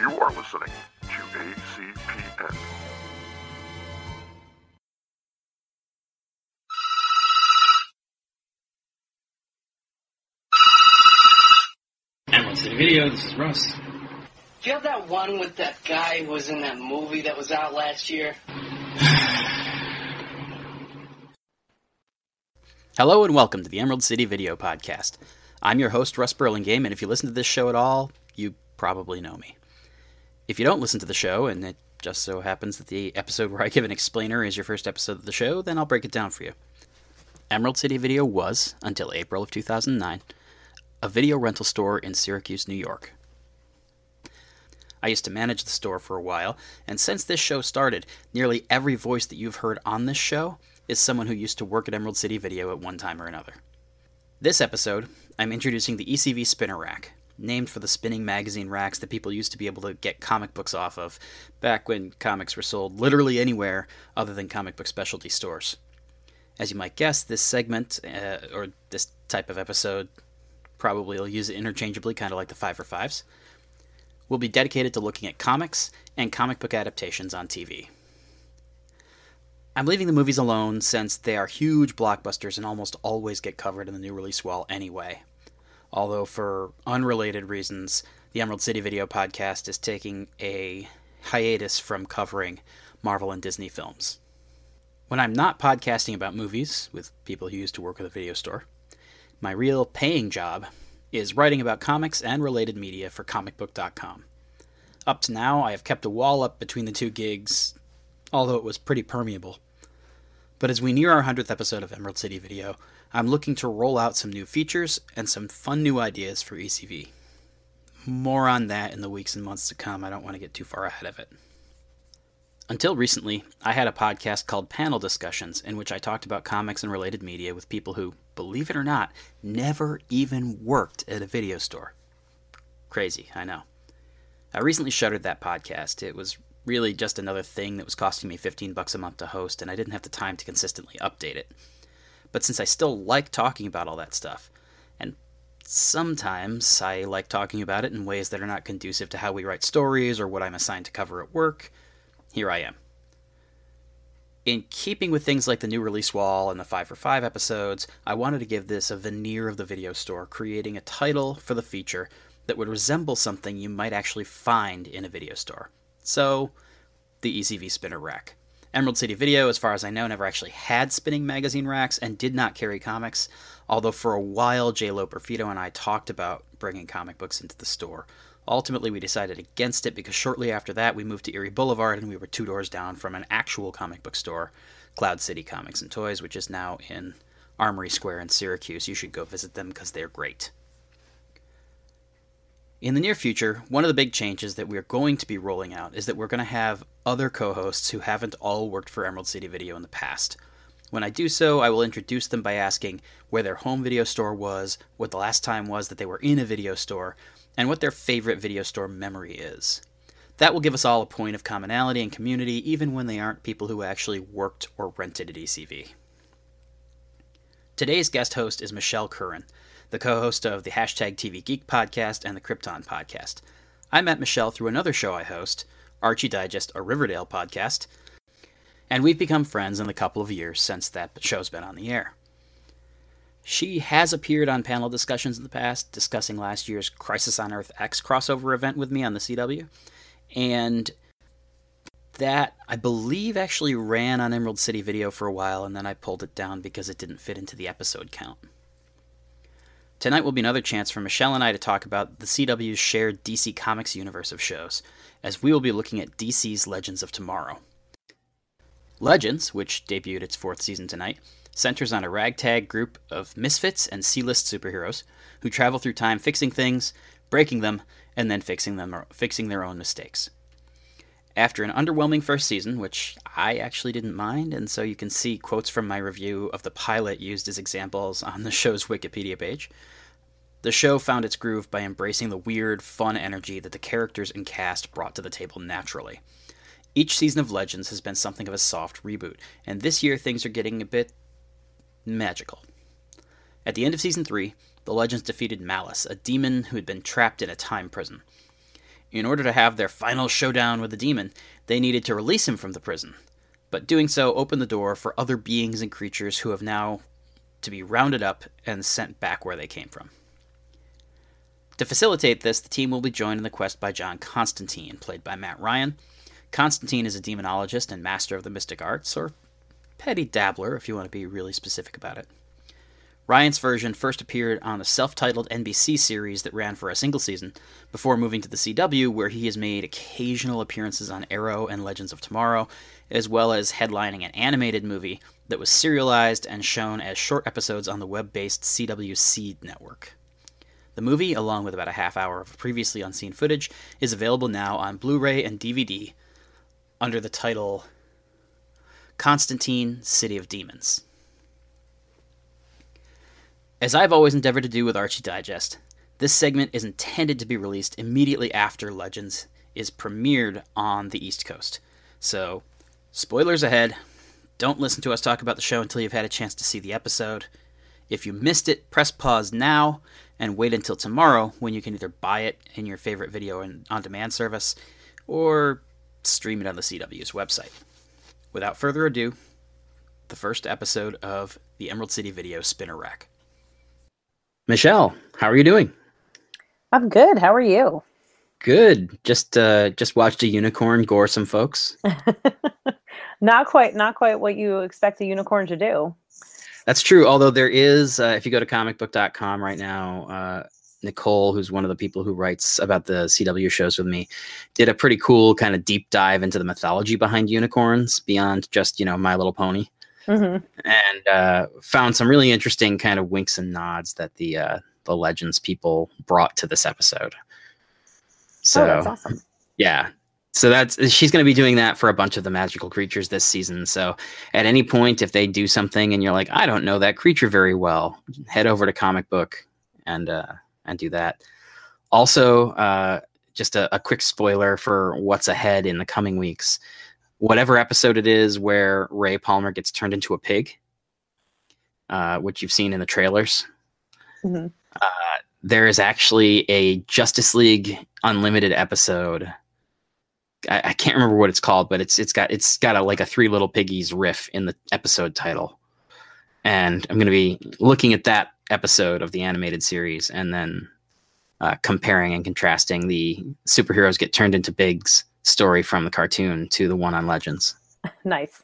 You are listening to ACPN. Emerald City Video, this is Russ. Do you have that one with that guy who was in that movie that was out last year? Hello and welcome to the Emerald City Video Podcast. I'm your host, Russ Burlingame, and if you listen to this show at all, you probably know me. If you don't listen to the show, and it just so happens that the episode where I give an explainer is your first episode of the show, then I'll break it down for you. Emerald City Video was, until April of 2009, a video rental store in Syracuse, New York. I used to manage the store for a while, and since this show started, nearly every voice that you've heard on this show is someone who used to work at Emerald City Video at one time or another. This episode, I'm introducing the ECV Spinner Rack, named for the spinning magazine racks that people used to be able to get comic books off of back when comics were sold literally anywhere other than comic book specialty stores. As you might guess, this segment, or this type of episode, probably will use it interchangeably, kind of like the 5 for 5s, will be dedicated to looking at comics and comic book adaptations on TV. I'm leaving the movies alone since they are huge blockbusters and almost always get covered in the new release wall anyway. Although for unrelated reasons, the Emerald City Video Podcast is taking a hiatus from covering Marvel and Disney films. When I'm not podcasting about movies with people who used to work at a video store, my real paying job is writing about comics and related media for comicbook.com. Up to now, I have kept a wall up between the two gigs, although it was pretty permeable. But as we near our 100th episode of Emerald City Video, I'm looking to roll out some new features and some fun new ideas for ECV. More on that in the weeks and months to come. I don't want to get too far ahead of it. Until recently, I had a podcast called Panel Discussions, in which I talked about comics and related media with people who, believe it or not, never even worked at a video store. Crazy, I know. I recently shuttered that podcast. It was really just another thing that was costing me $15 a month to host, and I didn't have the time to consistently update it. But since I still like talking about all that stuff, and sometimes I like talking about it in ways that are not conducive to how we write stories or what I'm assigned to cover at work, here I am. In keeping with things like the new release wall and the 5 for 5 episodes, I wanted to give this a veneer of the video store, creating a title for the feature that would resemble something you might actually find in a video store. So, the ECV Spinner Rack. Emerald City Video, as far as I know, never actually had spinning magazine racks and did not carry comics, although for a while J. Lo Perfido and I talked about bringing comic books into the store. Ultimately, we decided against it because shortly after that, we moved to Erie Boulevard and we were two doors down from an actual comic book store, Cloud City Comics and Toys, which is now in Armory Square in Syracuse. You should go visit them because they're great. In the near future, one of the big changes that we're going to be rolling out is that we're going to have other co-hosts who haven't all worked for Emerald City Video in the past. When I do so, I will introduce them by asking where their home video store was, what the last time was that they were in a video store, and what their favorite video store memory is. That will give us all a point of commonality and community, even when they aren't people who actually worked or rented at ECV. Today's guest host is Michelle Curran, the co-host of the Hashtag TV Geek podcast and the Krypton podcast. I met Michelle through another show I host, Archie Digest, a Riverdale podcast, and we've become friends in the couple of years since that show's been on the air. She has appeared on Panel Discussions in the past, discussing last year's Crisis on Earth X crossover event with me on the CW, and that, I believe, actually ran on Emerald City Video for a while, and then I pulled it down because it didn't fit into the episode count. Tonight will be another chance for Michelle and I to talk about the CW's shared DC Comics universe of shows, as we will be looking at DC's Legends of Tomorrow. Legends, which debuted its fourth season tonight, centers on a ragtag group of misfits and C-list superheroes who travel through time fixing things, breaking them, and then fixing their own mistakes. After an underwhelming first season, which I actually didn't mind, and so you can see quotes from my review of the pilot used as examples on the show's Wikipedia page, the show found its groove by embracing the weird, fun energy that the characters and cast brought to the table naturally. Each season of Legends has been something of a soft reboot, and this year things are getting a bit magical. At the end of Season 3, the Legends defeated Mallus, a demon who had been trapped in a time prison. In order to have their final showdown with the demon, they needed to release him from the prison. But doing so opened the door for other beings and creatures who have now to be rounded up and sent back where they came from. To facilitate this, the team will be joined in the quest by John Constantine, played by Matt Ryan. Constantine is a demonologist and master of the mystic arts, or petty dabbler if you want to be really specific about it. Ryan's version first appeared on a self-titled NBC series that ran for a single season, before moving to the CW, where he has made occasional appearances on Arrow and Legends of Tomorrow, as well as headlining an animated movie that was serialized and shown as short episodes on the web-based CW Seed network. The movie, along with about a half hour of previously unseen footage, is available now on Blu-ray and DVD under the title Constantine, City of Demons. As I've always endeavored to do with Archie Digest, this segment is intended to be released immediately after Legends is premiered on the East Coast. So, spoilers ahead. Don't listen to us talk about the show until you've had a chance to see the episode. If you missed it, press pause now and wait until tomorrow, when you can either buy it in your favorite video and on-demand service or stream it on the CW's website. Without further ado, the first episode of the Emerald City Video Spinner Rack. Michelle, how are you doing? I'm good. How are you? Good. Just watched a unicorn gore some folks. Not quite what you expect a unicorn to do. That's true. Although there is, if you go to comicbook.com right now, Nicole, who's one of the people who writes about the CW shows with me, did a pretty cool kind of deep dive into the mythology behind unicorns beyond just, My Little Pony. Mm-hmm. And found some really interesting kind of winks and nods that the Legends people brought to this episode. So, that's awesome. Yeah. So she's going to be doing that for a bunch of the magical creatures this season. So at any point, if they do something and you're like, I don't know that creature very well, head over to Comic Book and do that. Also, just a quick spoiler for what's ahead in the coming weeks. Whatever episode it is where Ray Palmer gets turned into a pig, which you've seen in the trailers, mm-hmm. There is actually a Justice League Unlimited episode. I can't remember what it's called, but it's got a Three Little Piggies riff in the episode title. And I'm going to be looking at that episode of the animated series and then comparing and contrasting the superheroes get turned into pigs story from the cartoon to the one on Legends. Nice.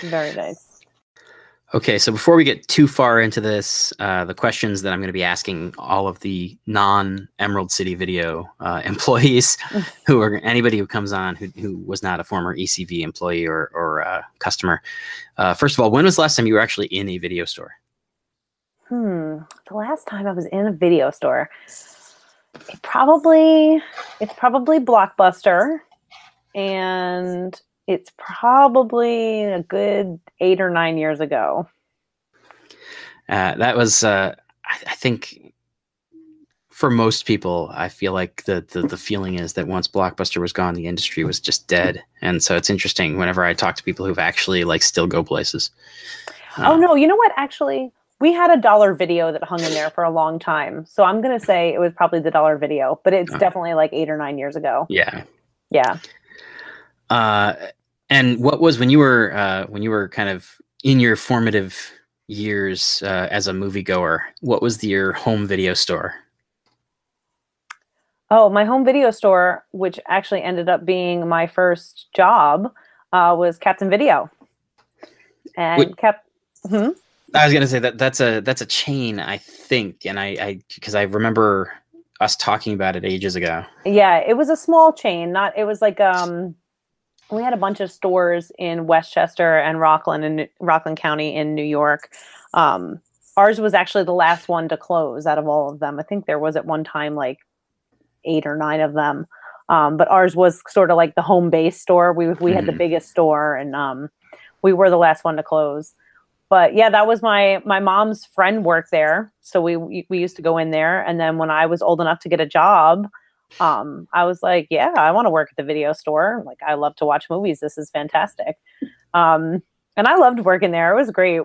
Very nice. Okay, so before we get too far into this, the questions that I'm going to be asking all of the non-Emerald City Video employees, anybody who comes on who was not a former ECV employee or customer. First of all, when was the last time you were actually in a video store? The last time I was in a video store... It's probably Blockbuster, and it's probably a good 8 or 9 years ago. That was, I think, for most people, I feel like the feeling is that once Blockbuster was gone, the industry was just dead. And so it's interesting whenever I talk to people who've actually still go places. Oh no, you know what? Actually, we had a dollar video that hung in there for a long time. So I'm going to say it was probably the dollar video, but it's definitely 8 or 9 years ago. Yeah. Yeah. And what was when you were kind of in your formative years as a moviegoer, what was your home video store? Oh, my home video store, which actually ended up being my first job, was Captain Video. And I was going to say that's a chain, I think, and because I remember us talking about it ages ago. Yeah, it was a small chain. We had a bunch of stores in Westchester and Rockland County in New York. Ours was actually the last one to close out of all of them. I think there was at one time 8 or 9 of them, but ours was sort of the home base store. We had the biggest store, and we were the last one to close. But yeah, that was my mom's friend worked there. So we used to go in there. And then when I was old enough to get a job, I was like, yeah, I want to work at the video store. I love to watch movies. This is fantastic. And I loved working there. It was great.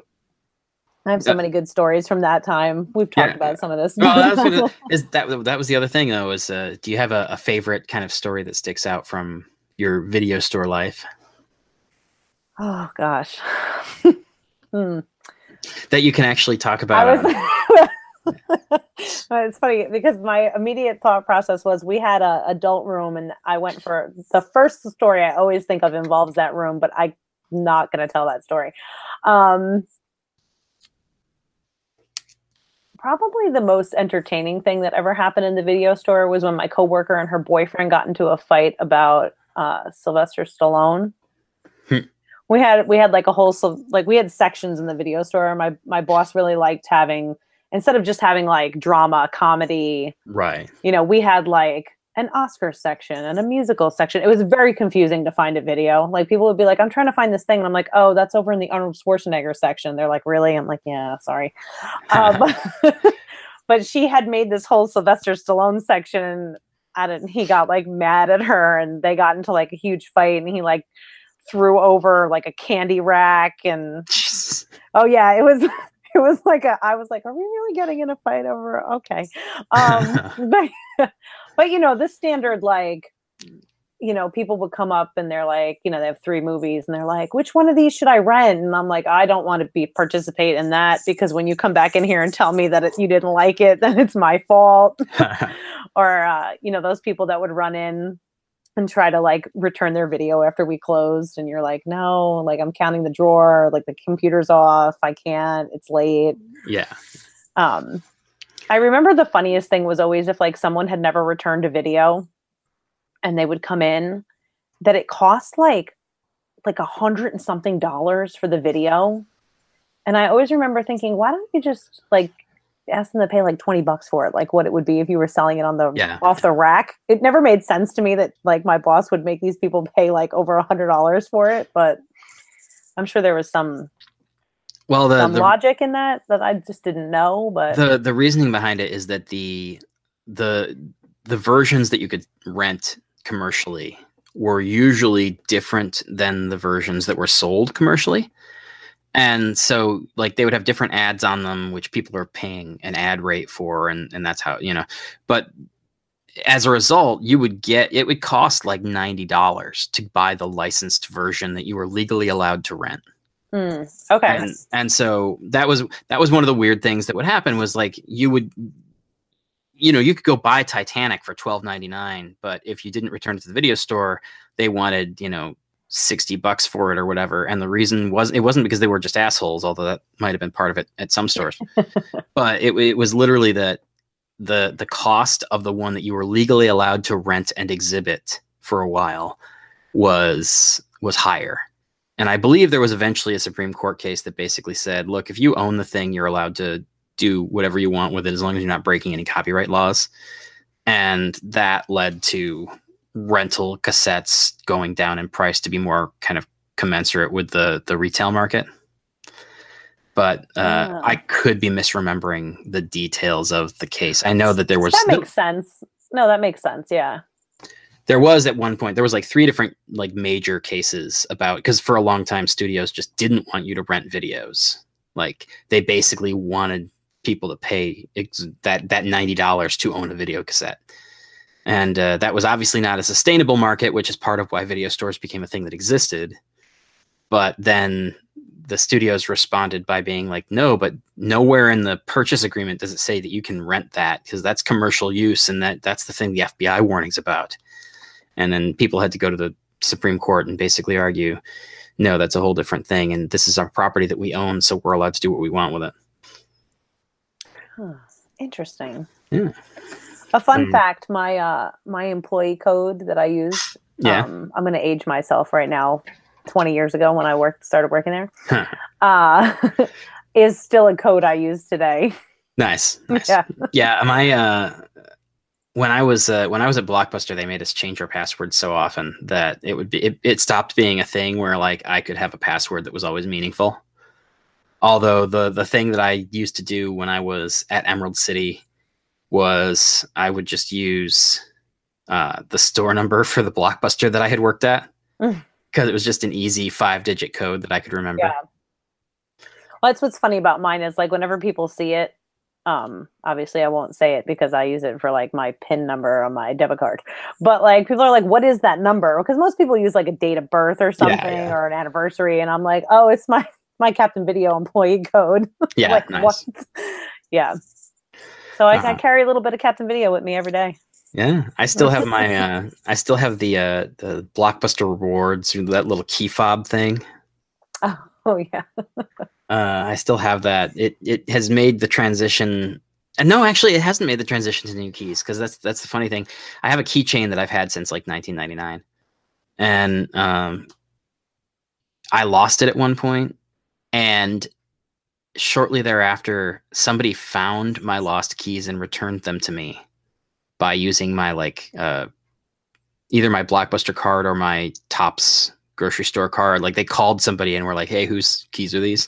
I have so many good stories from that time. We've talked about some of this. Well, that was the other thing, though, is do you have a favorite kind of story that sticks out from your video store life? Oh, gosh. That you can actually talk about. It's funny because my immediate thought process was we had an adult room, and I went for the first story I always think of involves that room, but I'm not going to tell that story. Probably the most entertaining thing that ever happened in the video store was when my coworker and her boyfriend got into a fight about Sylvester Stallone. We had like a whole, like we had sections in the video store. My boss really liked having, instead of just having like drama, comedy, right? You know, we had like an Oscar section and a musical section. It was very confusing to find a video. Like people would be like, I'm trying to find this thing. And I'm like, oh, that's over in the Arnold Schwarzenegger section. They're like, really? I'm like, yeah, sorry. But she had made this whole Sylvester Stallone section at it, and he got like mad at her, and they got into like a huge fight, and he like threw over like a candy rack, and it was like I was like, are we really getting in a fight over? Okay. But you know, the standard, like, you know, people would come up and they're like, you know, they have 3 movies and they're like, which one of these should I rent? And I'm like, I don't want to participate in that, because when you come back in here and tell me that you didn't like it, then it's my fault. Or, you know, those people that would run in and try to like return their video after we closed, and you're like, no, like I'm counting the drawer, like the computer's off, I can't, it's late. Yeah. I remember the funniest thing was always if like someone had never returned a video and they would come in, that it cost like $100 and something for the video. And I always remember thinking, why don't you just like ask them to pay like $20 for it, like what it would be if you were selling it on the off the rack. It never made sense to me that like my boss would make these people pay like over $100 for it, but I'm sure there was some logic in that I just didn't know. But the reasoning behind it is that the versions that you could rent commercially were usually different than the versions that were sold commercially. And so like they would have different ads on them, which people are paying an ad rate for. And that's how, you know, but as a result, it would cost like $90 to buy the licensed version that you were legally allowed to rent. Okay. And so that was one of the weird things that would happen was like, you could go buy Titanic for $12.99, but if you didn't return it to the video store, they wanted, you know, $60 for it or whatever. And the reason was, it wasn't because they were just assholes, although that might've been part of it at some stores, but it was literally that the cost of the one that you were legally allowed to rent and exhibit for a while was higher. And I believe there was eventually a Supreme Court case that basically said, look, if you own the thing, you're allowed to do whatever you want with it, as long as you're not breaking any copyright laws. And that led to rental cassettes going down in price to be more kind of commensurate with the retail market. But I could be misremembering the details of the case. I know that there was... That makes sense. No, that makes sense, yeah. There was at one point, there was like 3 different like major cases about... Because for a long time, studios just didn't want you to rent videos. Like they basically wanted people to pay that $90 to own a video cassette. And that was obviously not a sustainable market, which is part of why video stores became a thing that existed. But then the studios responded by being like, no, but nowhere in the purchase agreement does it say that you can rent that, because that's commercial use, and that's the thing the FBI warning's about. And then people had to go to the Supreme Court and basically argue, no, that's a whole different thing, and this is our property that we own, so we're allowed to do what we want with it. Huh. Interesting. Yeah. A fun fact, my my employee code that I used, I'm going to age myself right now, 20 years ago when I started working there, is still a code I use today. Nice. Yeah. My, when I was at Blockbuster, they made us change our passwords so often that it stopped being a thing where like I could have a password that was always meaningful. Although the thing that I used to do when I was at Emerald City was I would just use the store number for the Blockbuster that I had worked at, because it was just an easy 5-digit code that I could remember. Yeah. Well, that's what's funny about mine is like whenever people see it, obviously I won't say it because I use it for like my PIN number on my debit card. But like people are like, what is that number? Because most people use like a date of birth or something or an anniversary. And I'm like, oh, it's my Captain Video employee code. Yeah. Like, nice. What? Yeah. So I carry a little bit of Captain Video with me every day. Yeah, I still have my, the Blockbuster rewards, that little key fob thing. Oh yeah. I still have that. It has made the transition. And no, actually, it hasn't made the transition to new keys because that's the funny thing. I have a keychain that I've had since like 1999, and I lost it at one point, and shortly thereafter, somebody found my lost keys and returned them to me by using my either my Blockbuster card or my Tops grocery store card. Like they called somebody and were like, hey, whose keys are these?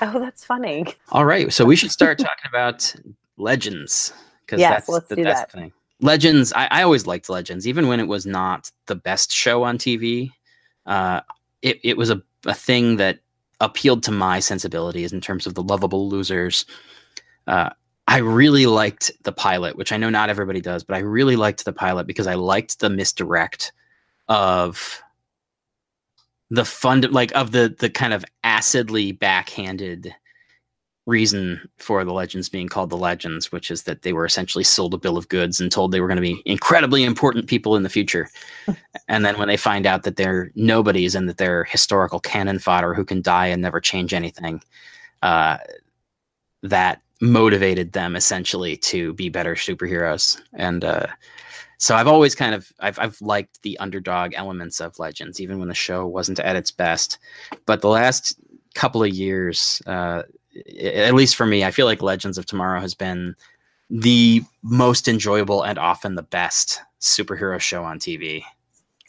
Oh, that's funny. All right. So we should start talking about Legends. Let's do that. The thing. Legends. I always liked Legends, even when it was not the best show on TV. It was a thing that appealed to my sensibilities in terms of the lovable losers. I really liked the pilot, which I know not everybody does, but I really liked the pilot because I liked the misdirect of the fund, like of the kind of acidly backhanded reason for the Legends being called the Legends, which is that they were essentially sold a bill of goods and told they were going to be incredibly important people in the future. And then when they find out that they're nobodies and that they're historical cannon fodder who can die and never change anything, that motivated them essentially to be better superheroes. And so I've always kind of I've liked the underdog elements of Legends, even when the show wasn't at its best. But the last couple of years, at least for me, I feel like Legends of Tomorrow has been the most enjoyable and often the best superhero show on TV.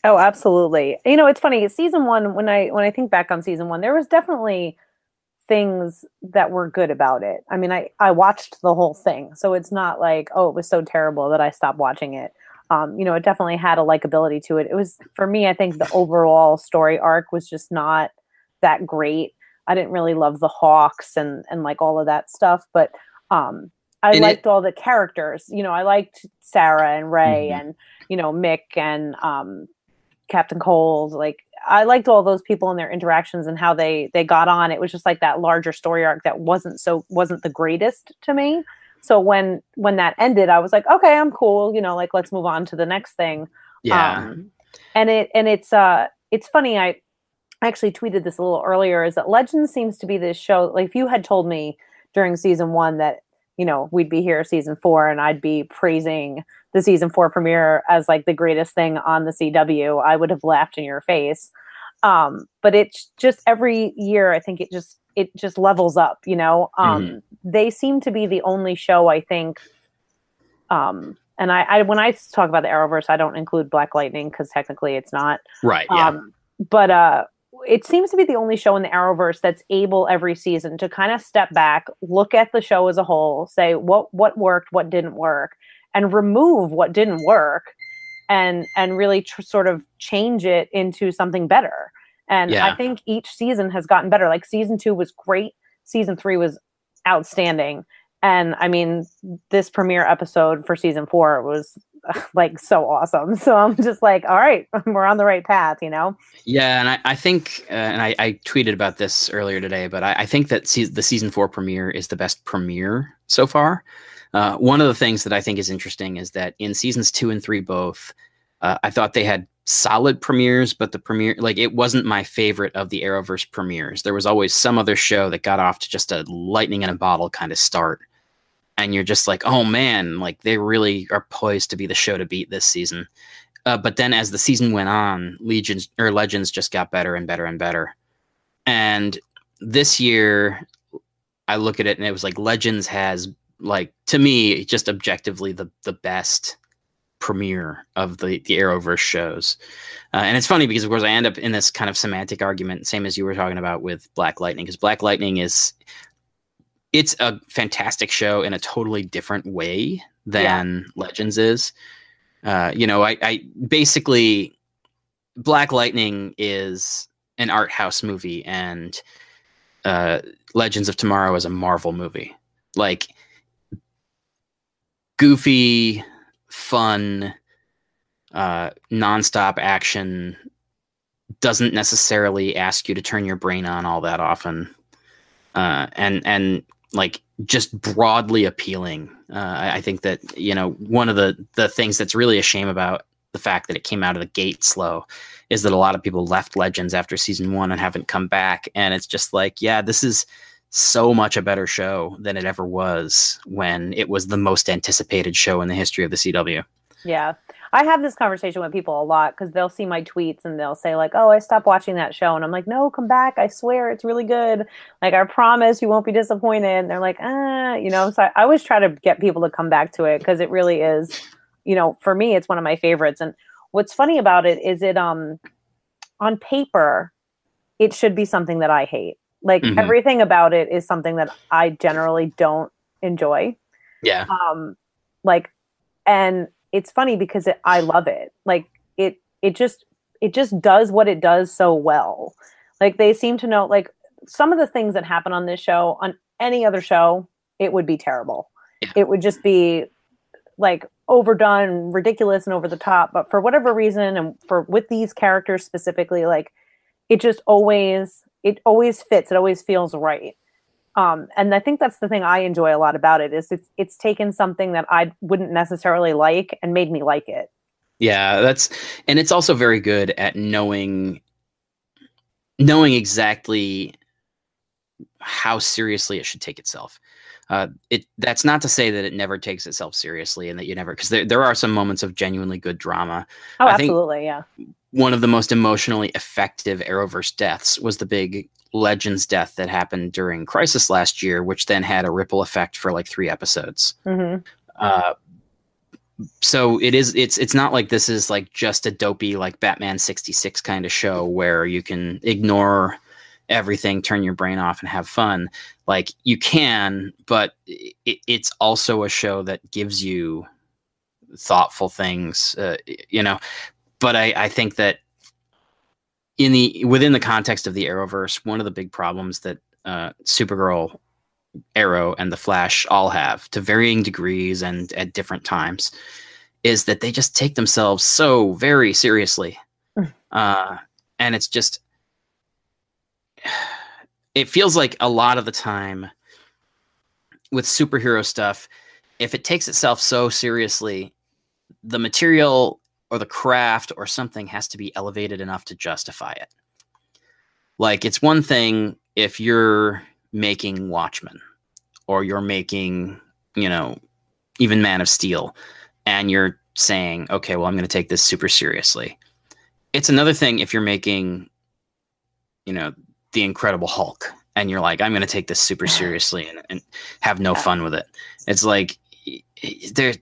Oh, absolutely. You know, it's funny. Season one, when I think back on season one, there was definitely things that were good about it. I mean, I watched the whole thing, so it's not like, oh, it was so terrible that I stopped watching it. You know, it definitely had a likability to it. It was, for me, I think the overall story arc was just not that great. I didn't really love the Hawks and like all of that stuff, but I liked all the characters. You know, I liked Sarah and Ray and, you know, Mick and Captain Cold. Like, I liked all those people and their interactions and how they got on. It was just like that larger story arc that wasn't the greatest to me. So when that ended, I was like, okay, I'm cool. You know, like, let's move on to the next thing. Yeah. It's funny. I actually tweeted this a little earlier, is that Legends seems to be this show. Like, if you had told me during season one that, you know, we'd be here season four and I'd be praising the season four premiere as like the greatest thing on the CW, I would have laughed in your face. But it's just every year, I think it just levels up, you know. They seem to be the only show, I think. And I when I talk about the Arrowverse, I don't include Black Lightning because technically it's not. Right. Yeah. But it seems to be the only show in the Arrowverse that's able every season to kind of step back, look at the show as a whole, say what worked, what didn't work, and remove what didn't work and really sort of change it into something better. And yeah. I think each season has gotten better. Like season 2 was great. Season 3 was outstanding. And I mean, this premiere episode for season 4 was like so awesome. So I'm just like, all right, we're on the right path, you know? Yeah. And I think, and I tweeted about this earlier today, but I think that the season 4 premiere is the best premiere so far. One of the things that I think is interesting is that in seasons 2 and 3, both, I thought they had solid premieres, but the premiere, like, it wasn't my favorite of the Arrowverse premieres. There was always some other show that got off to just a lightning in a bottle kind of start. And you're just like, oh man, like they really are poised to be the show to beat this season. But then as the season went on, Legends just got better and better and better. And this year I look at it and it was like Legends has, like, to me, just objectively the best premiere of the Arrowverse shows. And it's funny because, of course, I end up in this kind of semantic argument, same as you were talking about with Black Lightning, because Black Lightning it's a fantastic show in a totally different way than Legends is. You know, I basically, Black Lightning is an art house movie, and Legends of Tomorrow as a Marvel movie. Like, goofy, fun, nonstop action, doesn't necessarily ask you to turn your brain on all that often. And like, just broadly appealing. I think that, you know, one of the things that's really a shame about the fact that it came out of the gate slow is that a lot of people left Legends after season 1 and haven't come back. And it's just like, yeah, this is so much a better show than it ever was when it was the most anticipated show in the history of the CW. Yeah. I have this conversation with people a lot because they'll see my tweets and they'll say like, oh, I stopped watching that show. And I'm like, no, come back. I swear it's really good. Like, I promise you won't be disappointed. And they're like, you know, so I always try to get people to come back to it because it really is, you know, for me, it's one of my favorites. And what's funny about it is it on paper, it should be something that I hate. Like, mm-hmm. everything about it is something that I generally don't enjoy. Yeah. And it's funny because I love it. Like, it just does what it does so well. Like, they seem to know, like, some of the things that happen on this show, on any other show, it would be terrible. Yeah. It would just be like overdone, ridiculous, and over the top. But for whatever reason, and with these characters specifically, like, it always fits. It always feels right. And I think that's the thing I enjoy a lot about it is it's taken something that I wouldn't necessarily like and made me like it. Yeah, and it's also very good at knowing exactly how seriously it should take itself. That's not to say that it never takes itself seriously and that you never, because there are some moments of genuinely good drama. Oh, absolutely. Yeah. One of the most emotionally effective Arrowverse deaths was the big Legends death that happened during Crisis last year, which then had a ripple effect for like 3 episodes. Mm-hmm. So it's not like this is like just a dopey, like Batman 66 kind of show where you can ignore everything, turn your brain off and have fun. Like, you can, but it's also a show that gives you thoughtful things, you know, but I think that within the context of the Arrowverse, one of the big problems that Supergirl, Arrow, and The Flash all have, to varying degrees and at different times, is that they just take themselves so very seriously. And it's just, it feels like a lot of the time with superhero stuff, if it takes itself so seriously, the material or the craft or something has to be elevated enough to justify it. Like, it's one thing if you're making Watchmen or you're making, you know, even Man of Steel, and you're saying, okay, well, I'm going to take this super seriously. It's another thing if you're making, you know, The Incredible Hulk, and you're like, I'm going to take this super seriously and have no fun with it. It's like, there's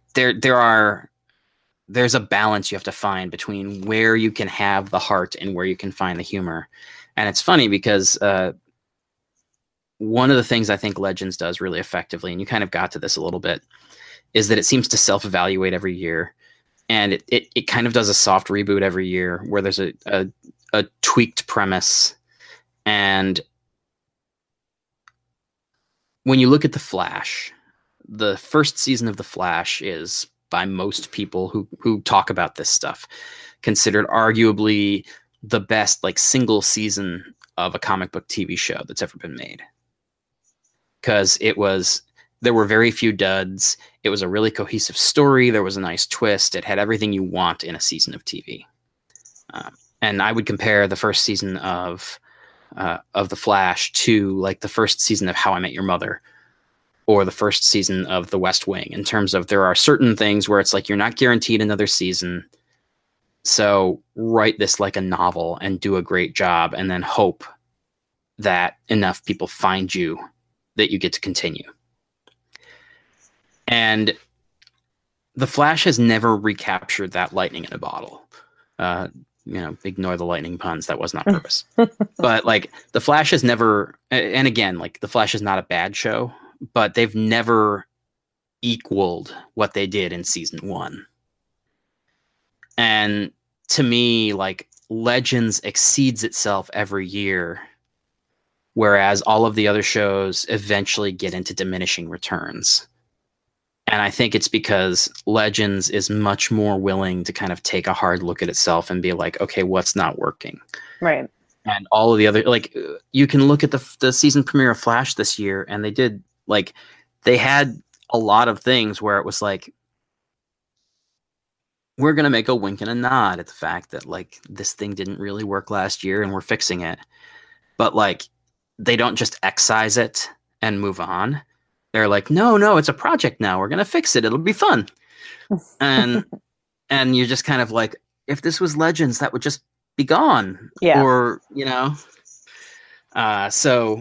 a balance you have to find between where you can have the heart and where you can find the humor. And it's funny because one of the things I think Legends does really effectively, and you kind of got to this a little bit, is that it seems to self-evaluate every year. And it kind of does a soft reboot every year where there's a tweaked premise. And when you look at The Flash, the first season of The Flash is, by most people who talk about this stuff, considered arguably the best like single season of a comic book TV show that's ever been made. Because there were very few duds. It was a really cohesive story. There was a nice twist. It had everything you want in a season of TV. And I would compare the first season of The Flash to like the first season of How I Met Your Mother or the first season of The West Wing, in terms of there are certain things where it's like, you're not guaranteed another season. So write this like a novel and do a great job, and then hope that enough people find you that you get to continue. And The Flash has never recaptured that lightning in a bottle. You know, ignore the lightning puns. That was not purpose. But like, The Flash has never, and again, like, The Flash is not a bad show, but they've never equaled what they did in season 1. And to me, like, Legends exceeds itself every year whereas all of the other shows eventually get into diminishing returns. And I think it's because Legends is much more willing to kind of take a hard look at itself and be like, okay, what's not working? Right. And all of the other, like, you can look at the season premiere of Flash this year, and they did, like, they had a lot of things where it was like, we're going to make a wink and a nod at the fact that, like, this thing didn't really work last year and we're fixing it. But, like, they don't just excise it and move on. They're like, no, it's a project now. We're going to fix it. It'll be fun. And you're just kind of like, if this was Legends, that would just be gone. Yeah. Or, you know. So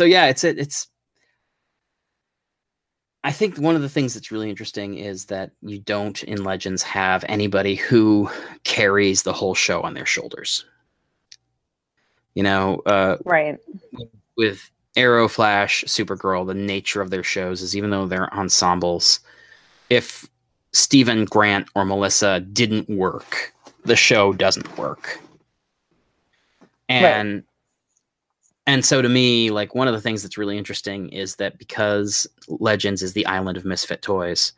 yeah, it's I think one of the things that's really interesting is that you don't in Legends have anybody who carries the whole show on their shoulders. You know, right. With Arrow, Flash, Supergirl, the nature of their shows is, even though they're ensembles, if Steven, Grant, or Melissa didn't work, the show doesn't work. And right. And so to me, like, one of the things that's really interesting is that because Legends is the island of misfit toys,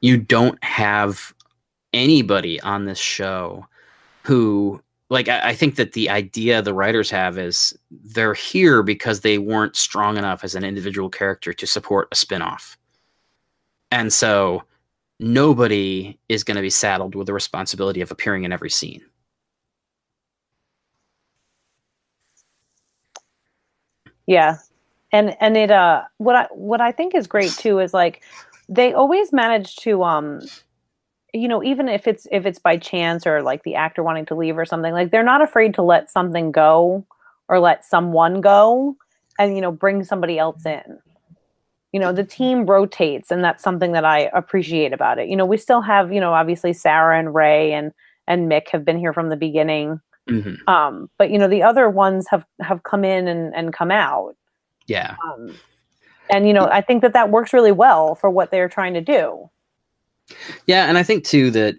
you don't have anybody on this show who, like, I think that the idea the writers have is they're here because they weren't strong enough as an individual character to support a spinoff. And so nobody is going to be saddled with the responsibility of appearing in every scene. Yeah. And it, what I think is great too, is like, they always manage to, you know, even if it's by chance or like the actor wanting to leave or something, like, they're not afraid to let something go or let someone go and, you know, bring somebody else in. You know, the team rotates, and that's something that I appreciate about it. You know, we still have, you know, obviously Sarah and Ray and Mick have been here from the beginning. Mm-hmm. But, you know, the other ones have come in and come out. Yeah. And, you know, I think that works really well for what they're trying to do. Yeah. And I think too, that,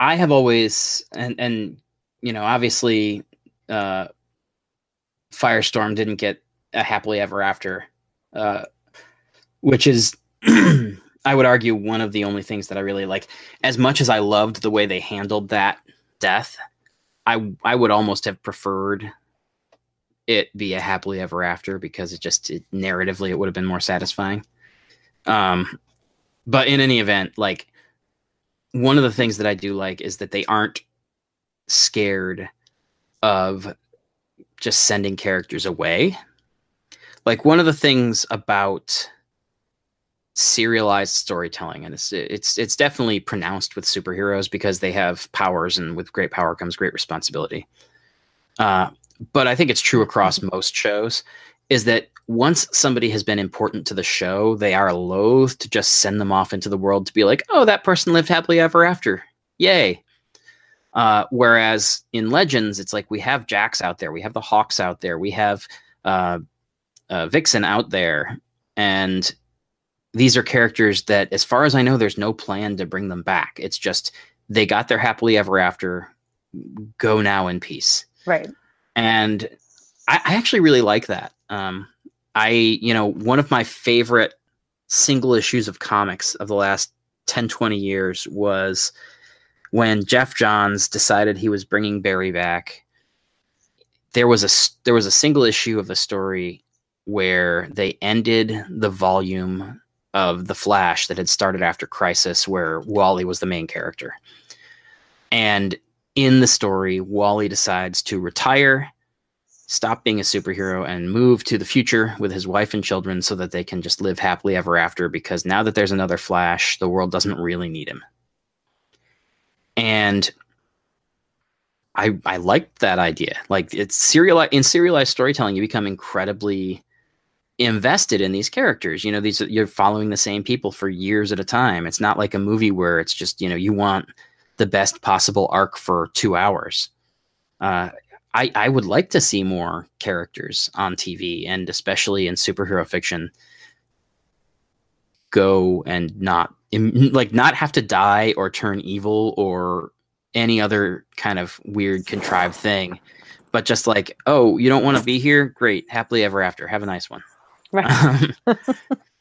I have always, and, you know, obviously, Firestorm didn't get a happily ever after, which is, I would argue, one of the only things that I really like. As much as I loved the way they handled that death, I would almost have preferred it be a happily ever after, because it narratively it would have been more satisfying. But in any event, like, one of the things that I do like is that they aren't scared of just sending characters away. Like, one of the things about serialized storytelling, and it's definitely pronounced with superheroes because they have powers, and with great power comes great responsibility. But I think it's true across most shows, is that once somebody has been important to the show, they are loath to just send them off into the world to be like, oh, that person lived happily ever after. Yay. Whereas in Legends, it's like, we have Jax out there. We have the Hawks out there. We have Vixen out there. And these are characters that, as far as I know, there's no plan to bring them back. It's just, they got their happily ever after. Go now in peace. Right. And I actually really like that. You know, one of my favorite single issues of comics of the last 10, 20 years was when Jeff Johns decided he was bringing Barry back. There was a single issue of the story where they ended the volume of The Flash that had started after Crisis, where Wally was the main character. And in the story, Wally decides to retire, stop being a superhero, and move to the future with his wife and children so that they can just live happily ever after, because now that there's another Flash, the world doesn't really need him. And I liked that idea. Like, it's serialized storytelling, you become incredibly invested in these characters. You know, you're following the same people for years at a time. It's not like a movie where it's just, you know, you want the best possible arc for 2 hours. I would like to see more characters on TV, and especially in superhero fiction, go and not have to die or turn evil or any other kind of weird contrived thing, But just like, oh, you don't want to be here? Great. Happily ever after. Have a nice one. Right.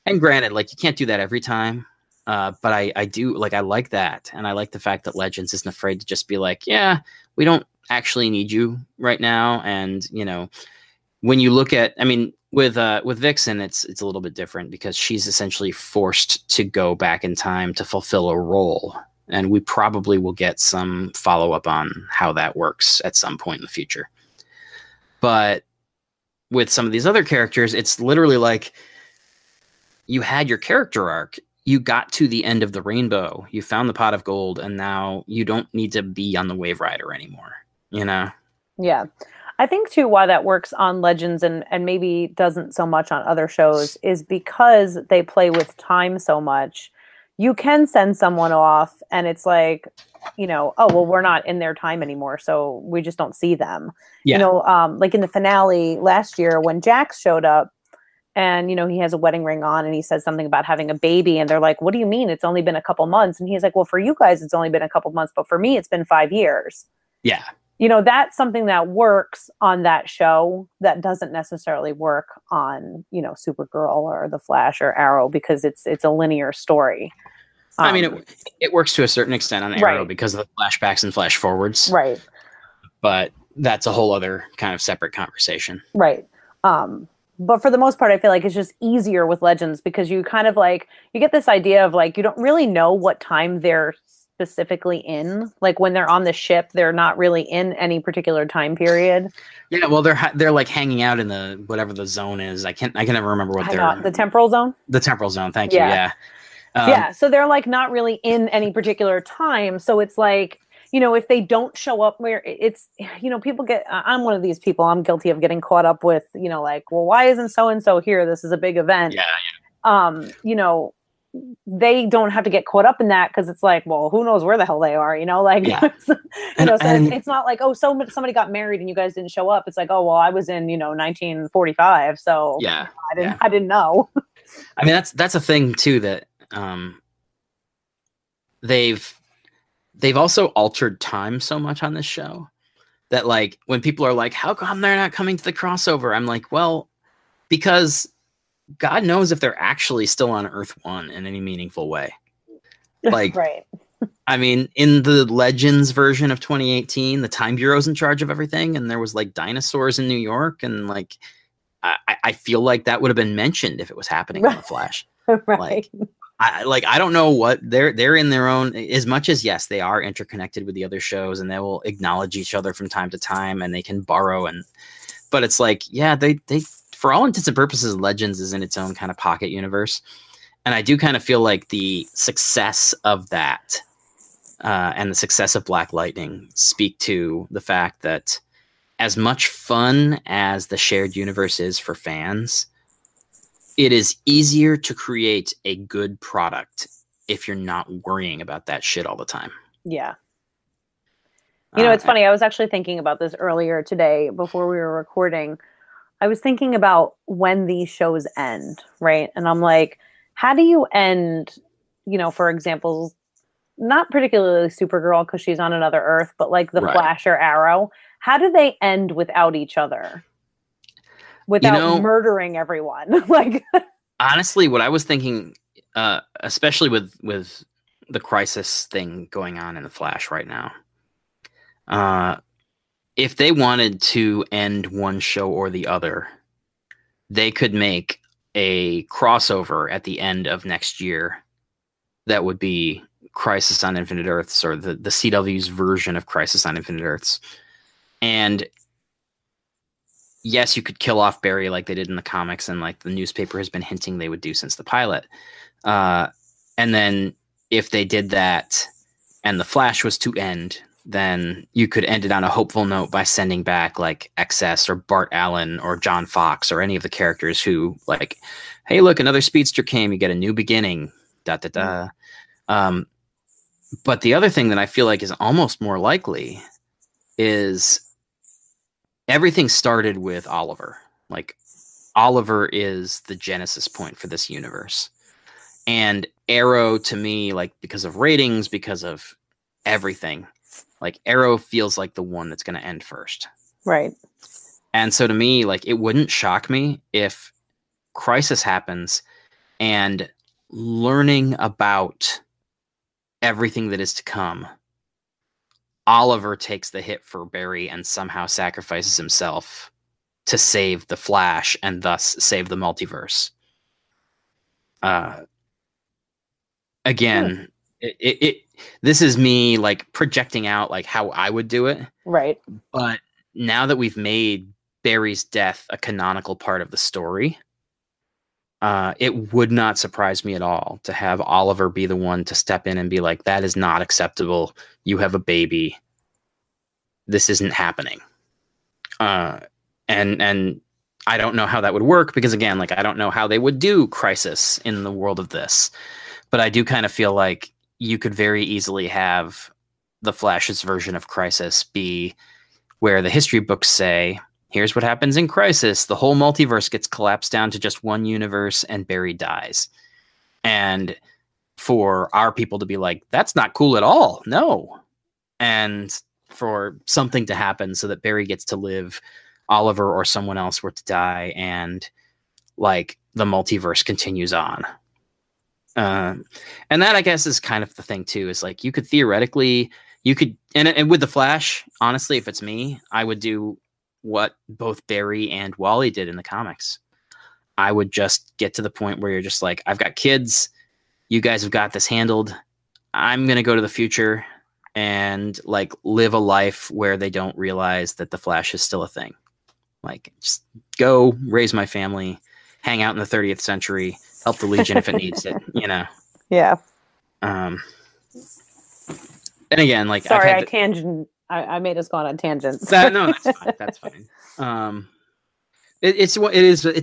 And granted, like, you can't do that every time. But I do, like, I like that. And I like the fact that Legends isn't afraid to just be like, yeah, we don't actually need you right now. And, you know, when you look at, I mean, with Vixen, it's a little bit different because she's essentially forced to go back in time to fulfill a role. And we probably will get some follow-up on how that works at some point in the future. But with some of these other characters, it's literally like you had your character arc. You got to the end of the rainbow. You found the pot of gold, and now you don't need to be on the Wave Rider anymore, you know? Yeah. I think, too, why that works on Legends and maybe doesn't so much on other shows is because they play with time so much. You can send someone off and it's like, you know, oh, well, we're not in their time anymore, so we just don't see them. Yeah. You know, like in the finale last year when Jax showed up and, you know, he has a wedding ring on and he says something about having a baby and they're like, what do you mean? It's only been a couple months. And he's like, well, for you guys, it's only been a couple months, but for me, it's been 5 years. Yeah. You know, that's something that works on that show that doesn't necessarily work on, you know, Supergirl or The Flash or Arrow because it's a linear story. I mean, it works to a certain extent on Arrow, right, because of the flashbacks and flash forwards. Right. But that's a whole other kind of separate conversation. Right. But for the most part, I feel like it's just easier with Legends because you kind of like, you get this idea of like, you don't really know what time they're specifically in, like when they're on the ship, they're not really in any particular time period. Yeah, well, they're like hanging out in the whatever the zone is. I can never remember what they're the temporal zone. The temporal zone. Thank you. Yeah, yeah. So they're like not really in any particular time. So it's like, you know, if they don't show up where it's, you know, people get. I'm one of these people. I'm guilty of getting caught up with, you know, like, well, why isn't so and so here? This is a big event. Yeah. Yeah. You know, they don't have to get caught up in that because it's like, well, who knows where the hell they are, you know? Like, yeah. You know, so it's not like, oh, so somebody got married and you guys didn't show up. It's like, oh, well, I was in, you know, 1945, so yeah, I didn't know. I mean, that's a thing too that they've also altered time so much on this show that like when people are like, how come they're not coming to the crossover? I'm like, well, because God knows if they're actually still on Earth One in any meaningful way. Like, right. I mean, in the Legends version of 2018, the Time Bureau's in charge of everything. And there was like dinosaurs in New York. And like, I feel like that would have been mentioned if it was happening on The Flash. Right. Like, I don't know what they're in their own, as much as yes, they are interconnected with the other shows and they will acknowledge each other from time to time and they can borrow. But it's like, yeah, they for all intents and purposes, Legends is in its own kind of pocket universe. And I do kind of feel like the success of that and the success of Black Lightning speak to the fact that as much fun as the shared universe is for fans, it is easier to create a good product if you're not worrying about that shit all the time. Yeah. You know, it's funny. I was actually thinking about this earlier today before we were recording. I was thinking about when these shows end, right? And I'm like, how do you end, you know, for example, not particularly Supergirl because she's on another Earth, but like the Flash or Arrow, how do they end without each other? Without murdering everyone? Like, honestly, what I was thinking, especially with the crisis thing going on in The Flash right now, if they wanted to end one show or the other, they could make a crossover at the end of next year that would be Crisis on Infinite Earths or the CW's version of Crisis on Infinite Earths. And yes, you could kill off Barry like they did in the comics and like the newspaper has been hinting they would do since the pilot. And then if they did that and The Flash was to end, then you could end it on a hopeful note by sending back like XS or Bart Allen or John Fox or any of the characters who like, hey, look, another speedster came, you get a new beginning, da-da-da. But the other thing that I feel like is almost more likely is everything started with Oliver. Like Oliver is the genesis point for this universe. And Arrow to me, like because of ratings, because of everything, like Arrow feels like the one that's going to end first. Right. And so to me, like, it wouldn't shock me if Crisis happens and learning about everything that is to come, Oliver takes the hit for Barry and somehow sacrifices himself to save the Flash and thus save the multiverse. Again, this is me like projecting out like how I would do it. Right. But now that we've made Barry's death a canonical part of the story, it would not surprise me at all to have Oliver be the one to step in and be like, that is not acceptable. You have a baby. This isn't happening. And I don't know how that would work because, again, like, I don't know how they would do Crisis in the world of this. But I do kind of feel like you could very easily have the Flash's version of Crisis be where the history books say, here's what happens in Crisis. The whole multiverse gets collapsed down to just one universe and Barry dies. And for our people to be like, that's not cool at all. No. And for something to happen so that Barry gets to live, Oliver or someone else were to die, and like the multiverse continues on. And that, I guess, is kind of the thing too, is like, you could theoretically, you could, and with the Flash, honestly, if it's me, I would do what both Barry and Wally did in the comics. I would just get to the point where you're just like, I've got kids. You guys have got this handled. I'm going to go to the future and like live a life where they don't realize that the Flash is still a thing. Like, just go raise my family, hang out in the 30th century, help the Legion if it needs it, you know? Yeah. And again, like, sorry, I made us go on a tangent. No, that's fine. That's fine. It's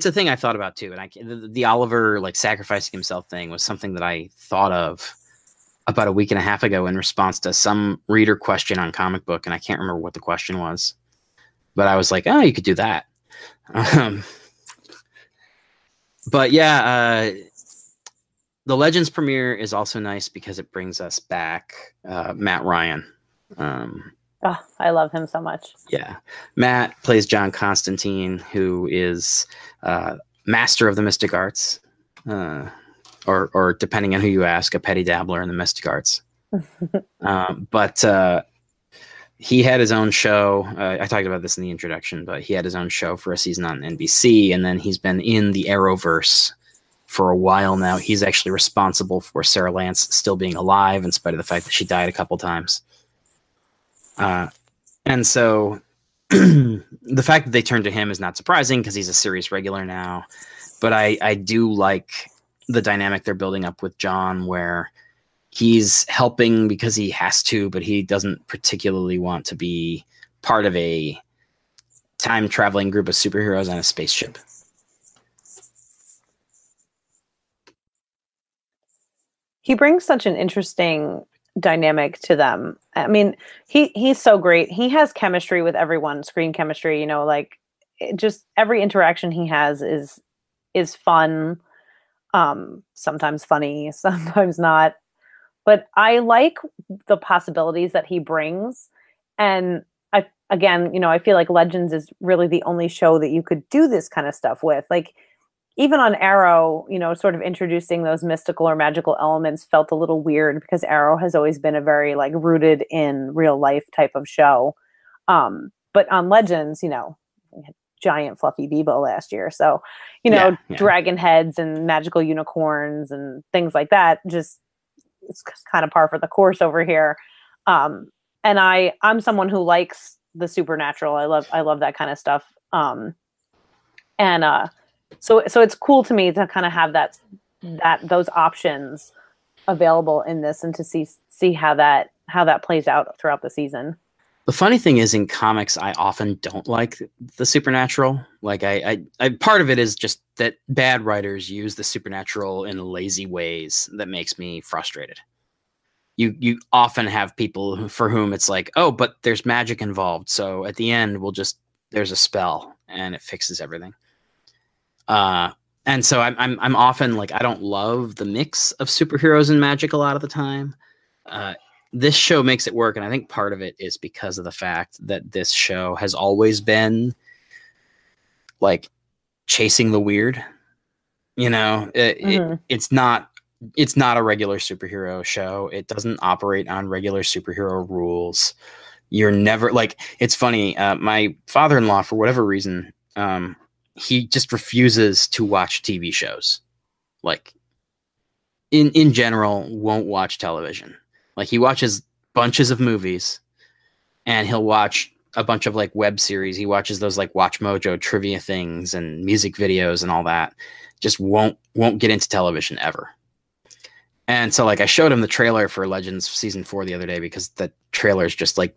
a thing I thought about too. And the Oliver, like, sacrificing himself thing was something that I thought of about a week and a half ago in response to some reader question on Comic Book. And I can't remember what the question was, but I was like, oh, you could do that. But yeah, the Legends premiere is also nice because it brings us back Matt Ryan. Oh, I love him so much. Yeah. Matt plays John Constantine, who is master of the mystic arts, or depending on who you ask, a petty dabbler in the mystic arts. But he had his own show. I talked about this in the introduction, but he had his own show for a season on NBC, and then he's been in the Arrowverse for a while now. He's actually responsible for Sarah Lance still being alive, in spite of the fact that she died a couple times. And so the fact that they turned to him is not surprising because he's a series regular now. But I do like the dynamic they're building up with John, where he's helping because he has to, but he doesn't particularly want to be part of a time traveling group of superheroes on a spaceship. He brings such an interesting dynamic to them. I mean, he's so great. He has chemistry with everyone, screen chemistry, you know, like, it just, every interaction he has is fun. Sometimes funny, sometimes not. But I like the possibilities that he brings. And I feel like Legends is really the only show that you could do this kind of stuff with. Like, even on Arrow, you know, sort of introducing those mystical or magical elements felt a little weird because Arrow has always been a very, like, rooted in real life type of show. But on Legends, you know, we had giant fluffy Bebo last year. So, you know, dragon heads and magical unicorns and things like that, just, it's kind of par for the course over here. And I'm someone who likes the supernatural. I love that kind of stuff. So it's cool to me to kind of have that those options available in this, and to see how that plays out throughout the season. The funny thing is, in comics, I often don't like the supernatural. Like, I part of it is just that bad writers use the supernatural in lazy ways that makes me frustrated. You often have people for whom it's like, oh, but there's magic involved, so at the end there's a spell and it fixes everything. And so I'm often like, I don't love the mix of superheroes and magic a lot of the time. this show makes it work. And I think part of it is because of the fact that this show has always been like chasing the weird, you know, it's not a regular superhero show. It doesn't operate on regular superhero rules. You're never like, it's funny. My father-in-law, for whatever reason, he just refuses to watch TV shows. Like in general, won't watch television. Like he watches bunches of movies and he'll watch a bunch of like web series. He watches those like Watch Mojo trivia things and music videos and all that. Just won't get into television ever. And so like I showed him the trailer for Legends season 4 the other day because the trailer is just like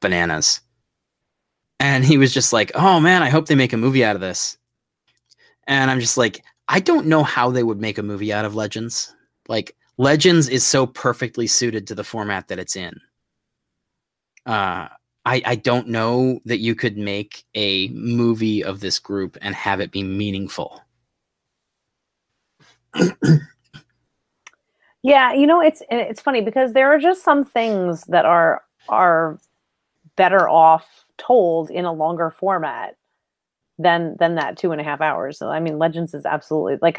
bananas. And he was just like, "Oh man, I hope they make a movie out of this." And I'm just like, I don't know how they would make a movie out of Legends. Like Legends is so perfectly suited to the format that it's in. I don't know that you could make a movie of this group and have it be meaningful. Yeah, you know, it's funny because there are just some things that are better off told in a longer format than that 2.5 hours. So I mean, Legends is absolutely like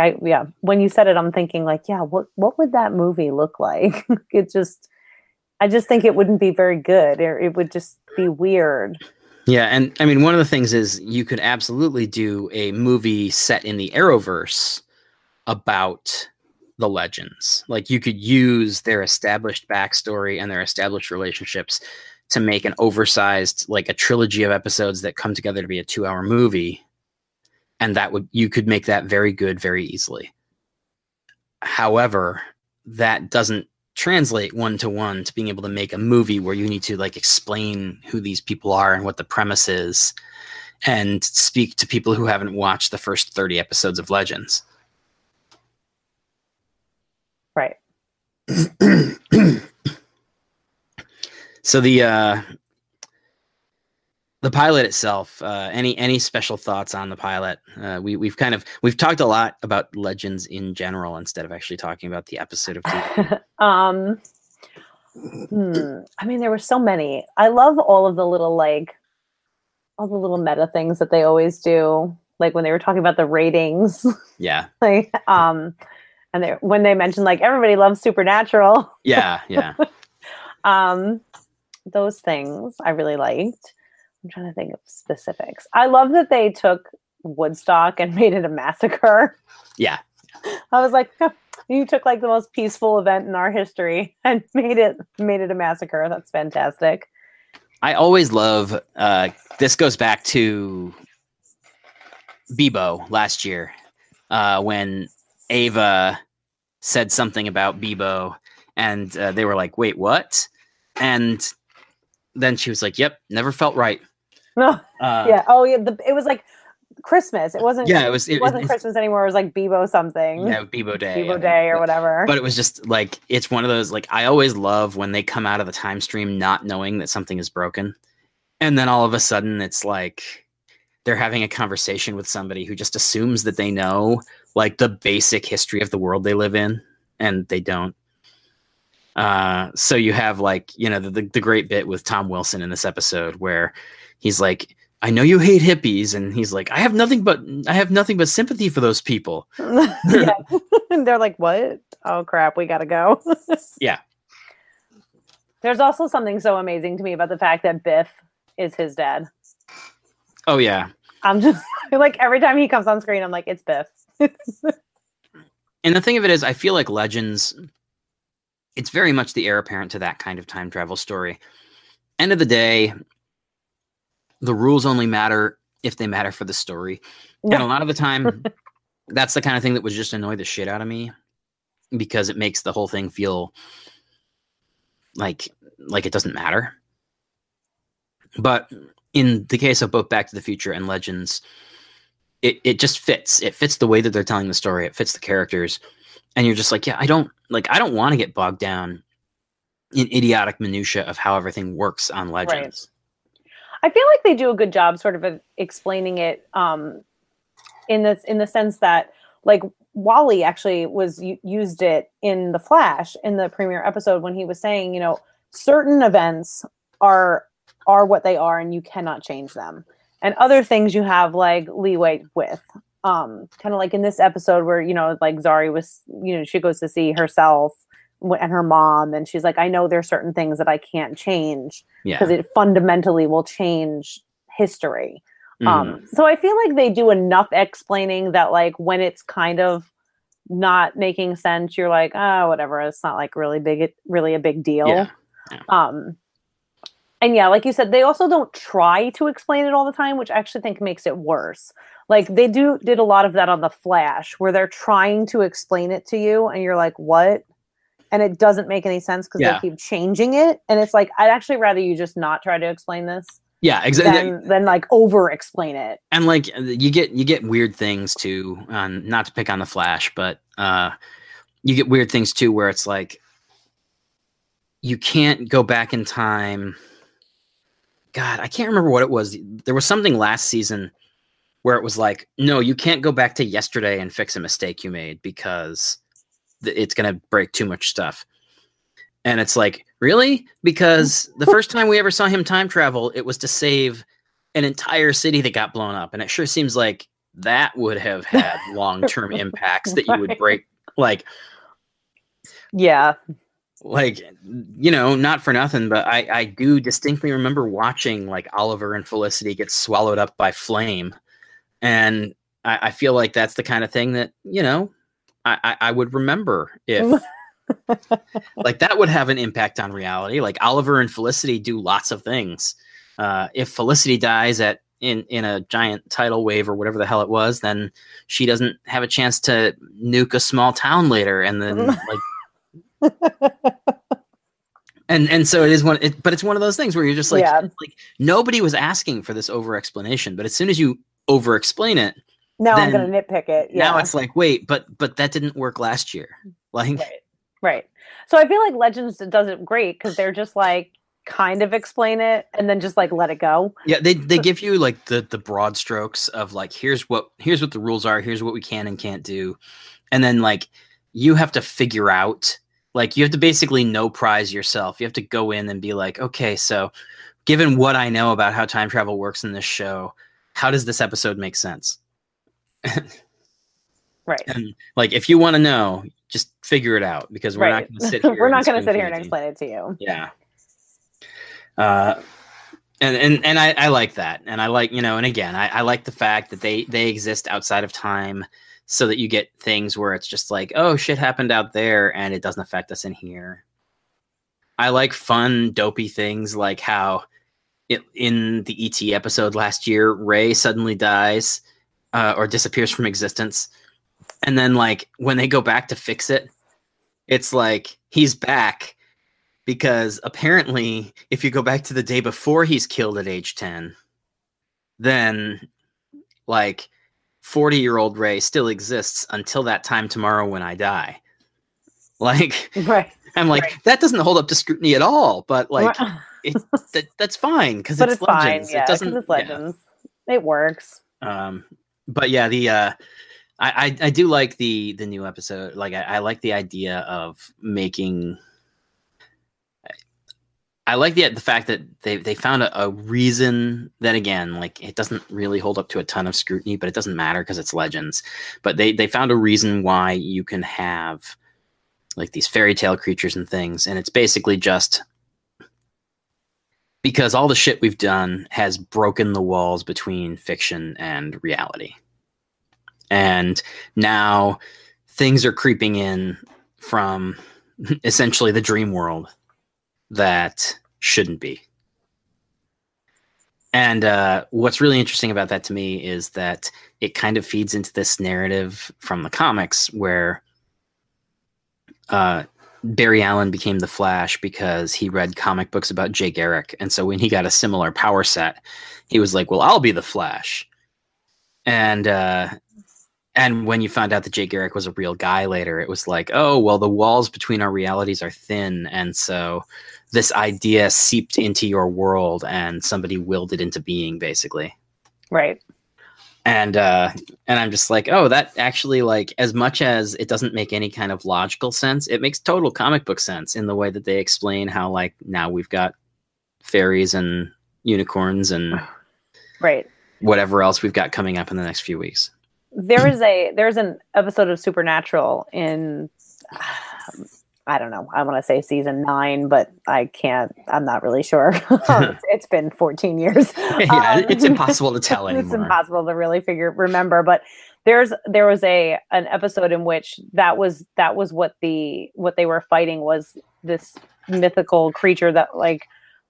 when you said it, I'm thinking like, yeah, what would that movie look like? I just think it wouldn't be very good, or it would just be weird. Yeah, and I mean, one of the things is you could absolutely do a movie set in the Arrowverse about the Legends. Like you could use their established backstory and their established relationships to make an oversized, like a trilogy of episodes that come together to be a 2-hour movie. And you could make that very good, very easily. However, that doesn't translate 1-to-1 to being able to make a movie where you need to like explain who these people are and what the premise is and speak to people who haven't watched the first 30 episodes of Legends. Right. So the pilot itself, any special thoughts on the pilot? We've talked a lot about Legends in general instead of actually talking about the episode of TV. I mean, there were so many. I love all the little meta things that they always do. Like when they were talking about the ratings. Yeah. Like, and when they mentioned like everybody loves Supernatural. Yeah. Yeah. Those things I really liked. I'm trying to think of specifics. I love that they took Woodstock and made it a massacre. Yeah. I was like, you took like the most peaceful event in our history and made it a massacre. That's fantastic. I always love, this goes back to Bebo last year, when Ava said something about Bebo and they were like, "Wait, what?" And then she was like, "Yep, never felt right." No, yeah. Oh, yeah. It was like Christmas. It wasn't. Yeah, it wasn't Christmas anymore. It was like Bebo something. Yeah, Bebo Day. Bebo Day or whatever. But it was just like it's one of those like I always love when they come out of the time stream not knowing that something is broken, and then all of a sudden it's like they're having a conversation with somebody who just assumes that they know like the basic history of the world they live in, and they don't. So you have like, you know, the great bit with Tom Wilson in this episode where he's like, "I know you hate hippies." And he's like, I have nothing but sympathy for those people. Yeah. And they're like, "What? Oh crap. We got to go." Yeah. There's also something so amazing to me about the fact that Biff is his dad. Oh yeah. I'm just like, every time he comes on screen, I'm like, it's Biff. And the thing of it is, I feel like Legends, it's very much the heir apparent to that kind of time travel story. End of the day, the rules only matter if they matter for the story. Yeah. And a lot of the time, that's the kind of thing that would just annoy the shit out of me because it makes the whole thing feel like it doesn't matter. But in the case of both Back to the Future and Legends, it just fits. It fits the way that they're telling the story. It fits the characters. And you're just like, yeah, I don't want to get bogged down in idiotic minutia of how everything works on Legends. Right. I feel like they do a good job sort of explaining it in the sense that like Wally actually used it in The Flash in the premiere episode when he was saying, you know, certain events are what they are and you cannot change them. And other things you have like leeway with. Kind of like in this episode where, you know, like Zari was, you know, she goes to see herself and her mom and she's like, I know there's certain things that I can't change because it fundamentally will change history. So I feel like they do enough explaining that like when it's kind of not making sense, you're like, oh, whatever. It's not like really a big deal. And yeah, like you said, they also don't try to explain it all the time, which I actually think makes it worse. Like they did a lot of that on The Flash where they're trying to explain it to you and you're like, what? And it doesn't make any sense because they keep changing it. And it's like, I'd actually rather you just not try to explain this. Yeah, exactly. Then like over explain it. And like you get weird things too, not to pick on The Flash, but you get weird things too where it's like you can't go back in time. God, I can't remember what it was. There was something last season where it was like, no, you can't go back to yesterday and fix a mistake you made because it's going to break too much stuff. And it's like, really? Because the first time we ever saw him time travel, it was to save an entire city that got blown up. And it sure seems like that would have had long-term impacts that you would break. Like, yeah. Like, you know, not for nothing, but I do distinctly remember watching like Oliver and Felicity get swallowed up by flame. And I feel like that's the kind of thing that, you know, I would remember if like that would have an impact on reality. Like Oliver and Felicity do lots of things. If Felicity dies in a giant tidal wave or whatever the hell it was, then she doesn't have a chance to nuke a small town later. And then like, and so it is but it's one of those things where you're just like, like nobody was asking for this over explanation, but as soon as you over explain it, now I'm gonna nitpick it. Now it's like, wait, but that didn't work last year. Like right. So I feel like Legends does it great because they're just like kind of explain it and then just like let it go. Yeah, they give you like the broad strokes of like here's what the rules are, here's what we can and can't do. And then like you have to figure out, like you have to basically no prize yourself. You have to go in and be like, okay, so given what I know about how time travel works in this show, how does this episode make sense? Right. And like, if you want to know, just figure it out because we're not going to sit here. We're not going to sit here and explain it to you. Yeah. And I like that. And I like, you know, and again, I like the fact that they exist outside of time so that you get things where it's just like, oh, shit happened out there and it doesn't affect us in here. I like fun, dopey things like how in the ET episode last year, Ray suddenly dies or disappears from existence. And then like when they go back to fix it, it's like he's back because apparently if you go back to the day before he's killed at age 10, then like 40-year-old Ray still exists until that time tomorrow when I die. Like, I'm like, that doesn't hold up to scrutiny at all, but like, that's fine because it's Legends. Fine, yeah, it's Legends. Yeah. It works. But yeah, the I do like the new episode. Like I like the idea of making. I like the fact that they found a reason that again, like it doesn't really hold up to a ton of scrutiny, but it doesn't matter because it's Legends. But they found a reason why you can have like these fairy tale creatures and things, and it's basically just. Because all the shit we've done has broken the walls between fiction and reality. And now things are creeping in from essentially the dream world that shouldn't be. And what's really interesting about that to me is that it kind of feeds into this narrative from the comics where Barry Allen became the Flash because he read comic books about Jay Garrick. And so when he got a similar power set, he was like, well, I'll be the Flash. And when you found out that Jay Garrick was a real guy later, it was like, oh, well, the walls between our realities are thin. And so this idea seeped into your world and somebody willed it into being, basically. Right. And I'm just like, oh, that actually, like, as much as it doesn't make any kind of logical sense, it makes total comic book sense in the way that they explain how, like, now we've got fairies and unicorns and right whatever else we've got coming up in the next few weeks. There's an episode of Supernatural in, I don't know, I want to say season 9, but I can't, I'm not really sure. It's been 14 years. Yeah, it's impossible to tell anymore. It's impossible to really remember, but there was an episode in which that was what they were fighting was this mythical creature that, like,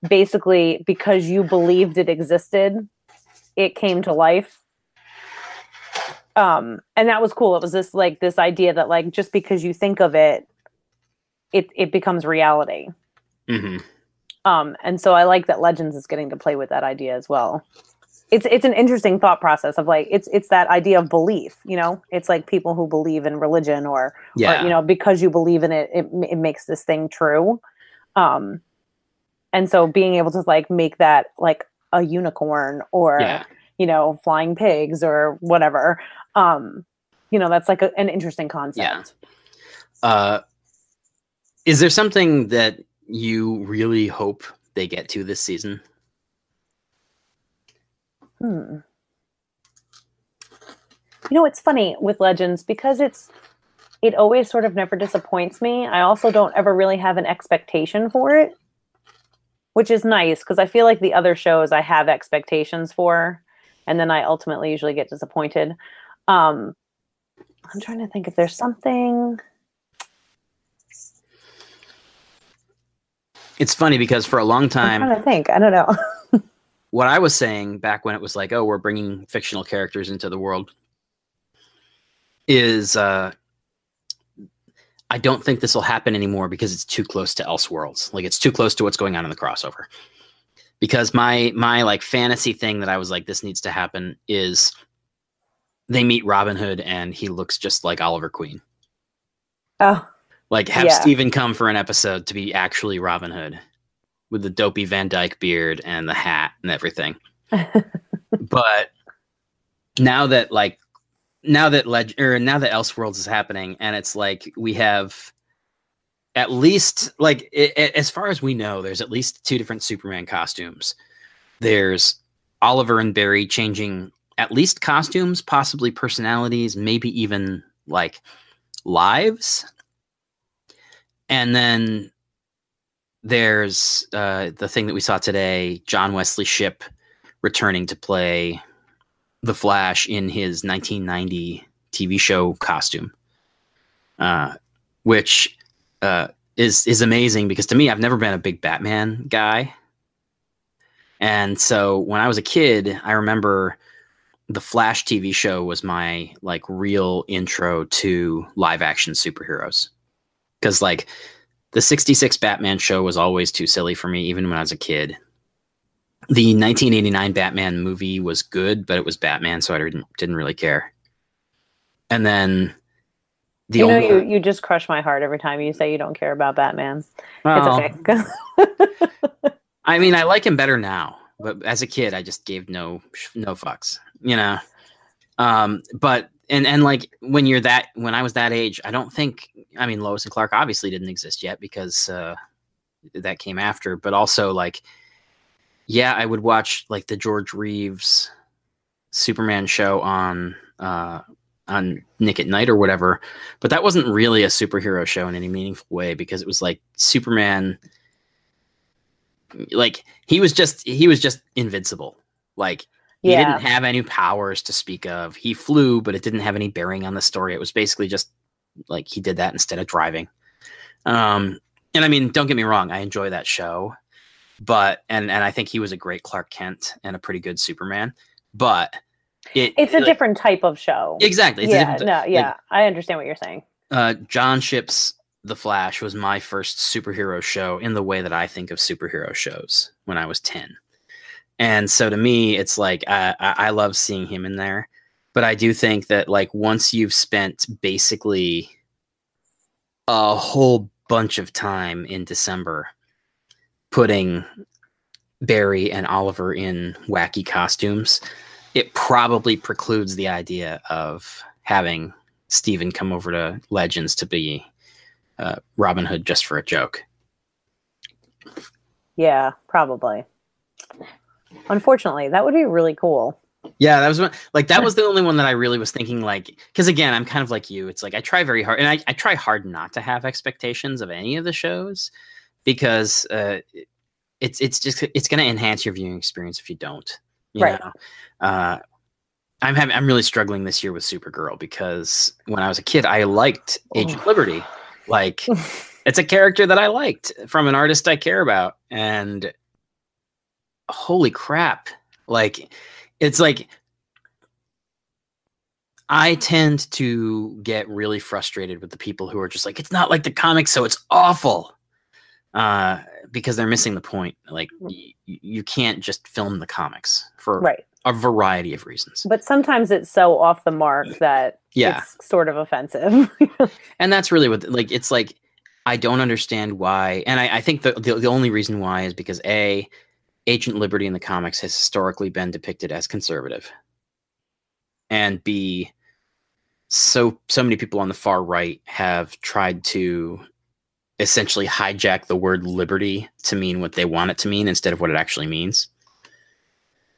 basically because you believed it existed, it came to life. And that was cool. It was this, like, this idea that, like, just because you think of it, it becomes reality. Mm-hmm. And so I like that Legends is getting to play with that idea as well. It's an interesting thought process of, like, it's that idea of belief, you know, it's like people who believe in religion or, you know, because you believe in it, it makes this thing true. And so being able to, like, make that, like, a unicorn or, you know, flying pigs or whatever, you know, that's, like, an interesting concept. Yeah. Is there something that you really hope they get to this season? You know, it's funny with Legends because it always sort of never disappoints me. I also don't ever really have an expectation for it, which is nice because I feel like the other shows I have expectations for, and then I ultimately usually get disappointed. I'm trying to think if there's something... It's funny because for a long time, I'm trying to think, I don't know. What I was saying back when it was like, oh, we're bringing fictional characters into the world is, I don't think this will happen anymore because it's too close to Elseworlds. Like, it's too close to what's going on in the crossover, because my like fantasy thing that I was like, this needs to happen is they meet Robin Hood and he looks just like Oliver Queen. Oh, like, have Steven come for an episode to be actually Robin Hood with the dopey Van Dyke beard and the hat and everything. But now that Elseworlds is happening, and it's like we have at least, like, as far as we know, there's at least 2 different Superman costumes. There's Oliver and Barry changing at least costumes, possibly personalities, maybe even, like, lives. And then there's the thing that we saw today, John Wesley Shipp returning to play The Flash in his 1990 TV show costume, which is amazing because, to me, I've never been a big Batman guy. And so when I was a kid, I remember the Flash TV show was my, like, real intro to live action superheroes. Because, like, the 66 Batman show was always too silly for me, even when I was a kid. The 1989 Batman movie was good, but it was Batman, so I didn't really care. And then the you just crush my heart every time you say you don't care about Batman. Well, it's okay. I mean, I like him better now, but as a kid, I just gave no fucks, you know. But. And like, when I was that age, I don't think, I mean, Lois and Clark obviously didn't exist yet because that came after, but also, like, yeah, I would watch, like, the George Reeves Superman show on Nick at Night or whatever, but that wasn't really a superhero show in any meaningful way because it was like Superman, like, he was just invincible. Like, he didn't have any powers to speak of. He flew, but it didn't have any bearing on the story. It was basically just like he did that instead of driving. And I mean, don't get me wrong, I enjoy that show, but and I think he was a great Clark Kent and a pretty good Superman. But it's a, like, different type of show. Exactly. It's a different type. Like, I understand what you're saying. John Shipp's The Flash was my first superhero show in the way that I think of superhero shows when I was 10. And so to me, it's like, I love seeing him in there, but I do think that, like, once you've spent basically a whole bunch of time in December putting Barry and Oliver in wacky costumes, it probably precludes the idea of having Steven come over to Legends to be Robin Hood just for a joke. Yeah, probably. Unfortunately, that would be really cool. Yeah, that was one, like, that was the only one that I really was thinking, like, because again, I'm kind of like you. It's like I try very hard, and I try hard not to have expectations of any of the shows, because it's going to enhance your viewing experience if you don't. You know? I'm really struggling this year with Supergirl, because when I was a kid, I liked Agent Liberty. Like, it's a character that I liked from an artist I care about, and holy crap, like. It's like I tend to get really frustrated with the people who are just like, it's not like the comics, so it's awful, because they're missing the point. Like, you can't just film the comics for a variety of reasons. But sometimes it's so off the mark that it's sort of offensive. And that's really what, like, it's like, I don't understand why. And I think the only reason why is because Agent Liberty in the comics has historically been depicted as conservative, and B, so many people on the far right have tried to essentially hijack the word liberty to mean what they want it to mean instead of what it actually means.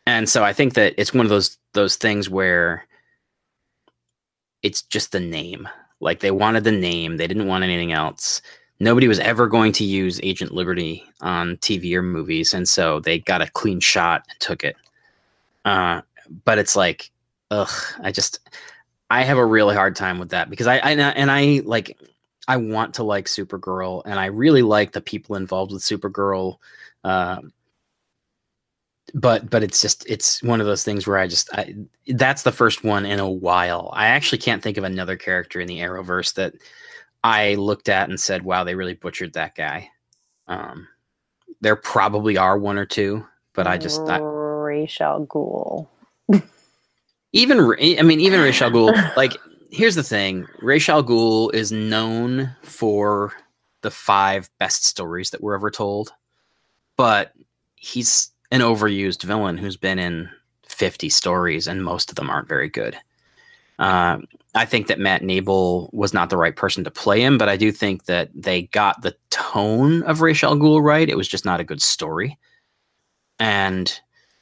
And so I think that it's one of those things where it's just the name. Like, they wanted the name. They didn't want anything else. Nobody was ever going to use Agent Liberty on TV or movies, and so they got a clean shot and took it. But it's like, ugh, I have a really hard time with that, because I want to like Supergirl, and I really like the people involved with Supergirl. But it's one of those things where that's the first one in a while. I actually can't think of another character in the Arrowverse that I looked at and said, wow, they really butchered that guy. There probably are one or two, but Ra's al Ghul. Even Ra's al Ghul. Like, here's the thing. Ra's al Ghul is known for the 5 best stories that were ever told, but he's an overused villain who's been in 50 stories, and most of them aren't very good. I think that Matt Nable was not the right person to play him, but I do think that they got the tone of Ra's al Ghul right. It was just not a good story. And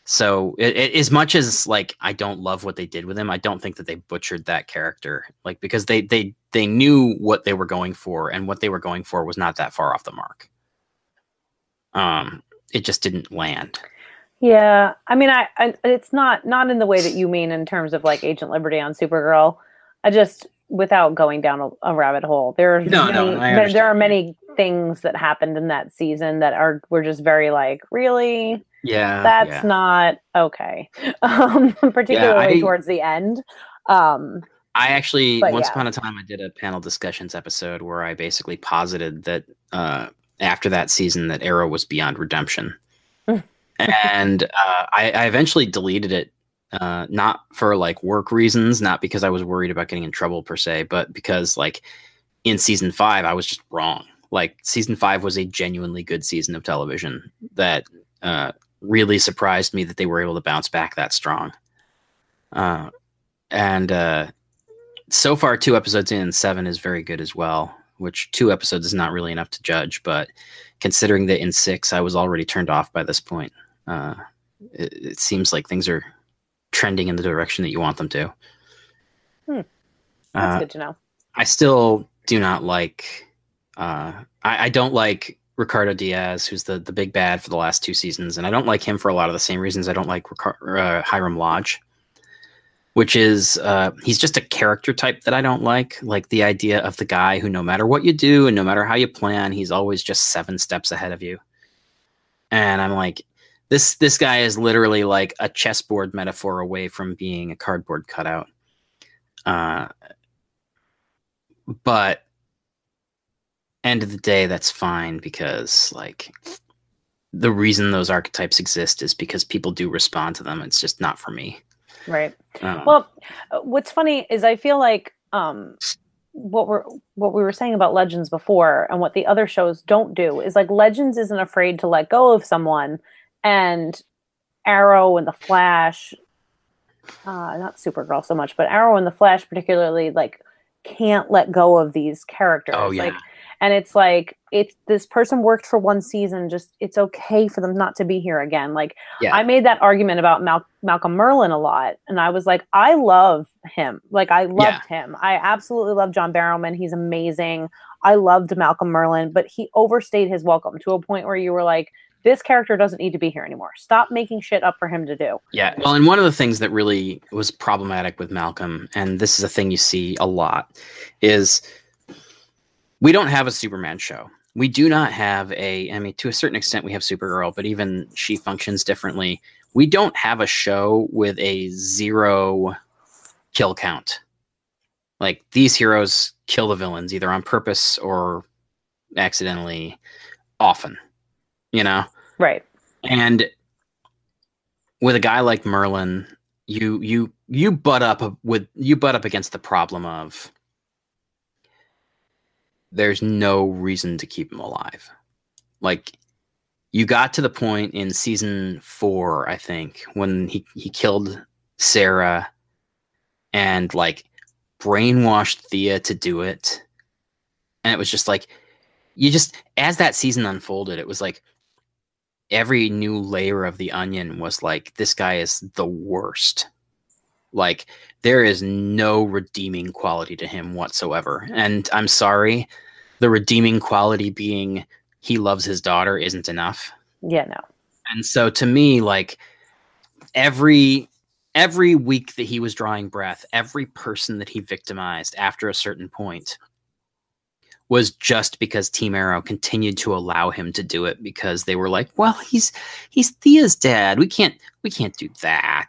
so it, as much as, like, I don't love what they did with him, I don't think that they butchered that character, like, because they knew what they were going for, and what they were going for was not that far off the mark. It just didn't land. Yeah, I mean, I it's not in the way that you mean in terms of, like, Agent Liberty on Supergirl. I just, without going down a rabbit hole, there are many things that happened in that season that were just very, like, really? Yeah. That's not okay. Particularly towards the end. I actually, once upon a time, I did a Panel Discussions episode where I basically posited that after that season that Arrow was beyond redemption. And I eventually deleted it, not for, like, work reasons, not because I was worried about getting in trouble per se, but because, like, in season 5, I was just wrong. Like, season 5 was a genuinely good season of television that really surprised me that they were able to bounce back that strong. And so far, 2 episodes in, 7 is very good as well, which 2 episodes is not really enough to judge, but considering that in 6, I was already turned off by this point. It seems like things are trending in the direction that you want them to. That's good to know. I still do not like... I don't like Ricardo Diaz, who's the big bad for the last 2 seasons, and I don't like him for a lot of the same reasons I don't like Hiram Lodge, which is he's just a character type that I don't like. Like, the idea of the guy who, no matter what you do and no matter how you plan, he's always just 7 steps ahead of you. And I'm like, this guy is literally like a chessboard metaphor away from being a cardboard cutout. But end of the day, that's fine, because, like, the reason those archetypes exist is because people do respond to them. It's just not for me. Right. Well, what's funny is I feel like what we were saying about Legends before, and what the other shows don't do, is, like, Legends isn't afraid to let go of someone, and Arrow and The Flash not Supergirl so much, but Arrow and the Flash particularly, like, can't let go of these characters. Oh, yeah. And it's like, it's this person worked for one season, just it's okay for them not to be here again. Like, yeah. I made that argument about Malcolm Merlyn a lot. And I was like, I love him. Like, I loved him. I absolutely love John Barrowman. He's amazing. I loved Malcolm Merlyn, but he overstayed his welcome to a point where you were like, this character doesn't need to be here anymore. Stop making shit up for him to do. Yeah. Well, and one of the things that really was problematic with Malcolm, and this is a thing you see a lot, is we don't have a Superman show. We do not have to a certain extent we have Supergirl, but even she functions differently. We don't have a show with a 0 kill count. Like, these heroes kill the villains either on purpose or accidentally often, you know? Right. And with a guy like Merlin, you butt up against the problem of there's no reason to keep him alive. Like, you got to the point in season 4, I think, when he killed Sarah and, like, brainwashed Thea to do it. And it was just like, as that season unfolded, it was like, every new layer of the onion was like, this guy is the worst. Like, there is no redeeming quality to him whatsoever. And I'm sorry, the redeeming quality being he loves his daughter isn't enough. Yeah, no. And so to me, like, every week that he was drawing breath, every person that he victimized after a certain point was just because Team Arrow continued to allow him to do it, because they were like, well, he's Thea's dad. We can't do that.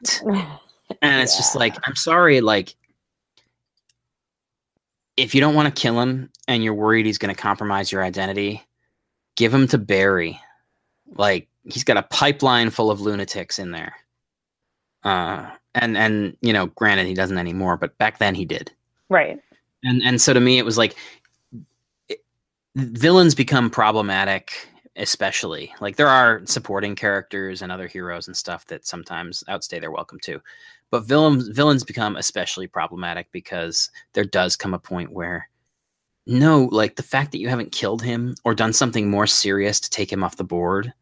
And it's just like, I'm sorry, like, if you don't want to kill him and you're worried he's going to compromise your identity, give him to Barry. Like, he's got a pipeline full of lunatics in there. And you know, granted, he doesn't anymore, but back then he did. Right. And so to me, it was like, villains become problematic, especially. Like, there are supporting characters and other heroes and stuff that sometimes outstay their welcome too. But villains become especially problematic because there does come a point where, no, like, the fact that you haven't killed him or done something more serious to take him off the board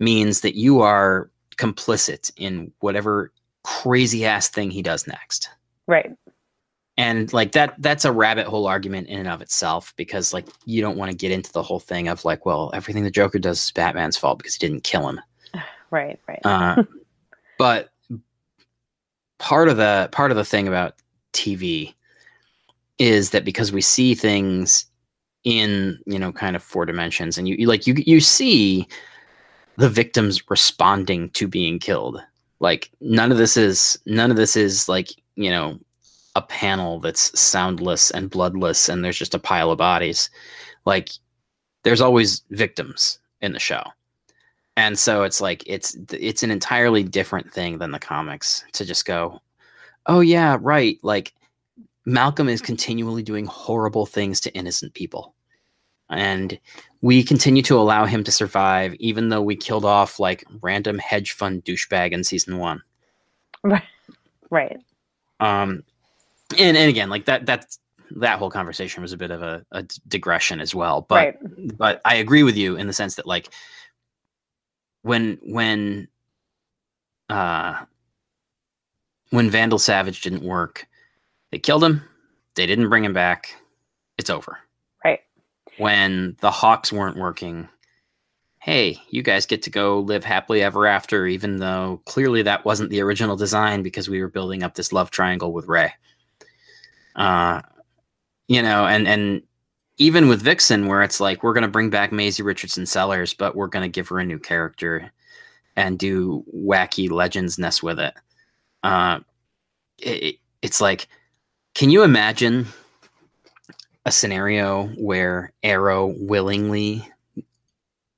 means that you are complicit in whatever crazy ass thing he does next. Right. And, like, that's a rabbit hole argument in and of itself, because, like, you don't want to get into the whole thing of, like, well, everything the Joker does is Batman's fault because he didn't kill him. Right, right. But part of the thing about TV is that because we see things in, you know, kind of 4 dimensions, and you see the victims responding to being killed. Like, none of this is like, you know, a panel that's soundless and bloodless and there's just a pile of bodies. Like, there's always victims in the show. And so it's like, it's an entirely different thing than the comics to just go, oh yeah, right. Like, Malcolm is continually doing horrible things to innocent people, and we continue to allow him to survive, even though we killed off, like, random hedge fund douchebag in season 1. Right. Right. And again, like, that whole conversation was a bit of a digression as well. But right. But I agree with you in the sense that, like, when Vandal Savage didn't work, they killed him. They didn't bring him back. It's over. Right. When the Hawks weren't working, hey, you guys get to go live happily ever after, even though clearly that wasn't the original design, because we were building up this love triangle with Ray. You know, and even with Vixen, where it's like, we're going to bring back Maisie Richardson-Sellers, but we're going to give her a new character and do wacky Legends-ness with it. It's like, can you imagine a scenario where Arrow willingly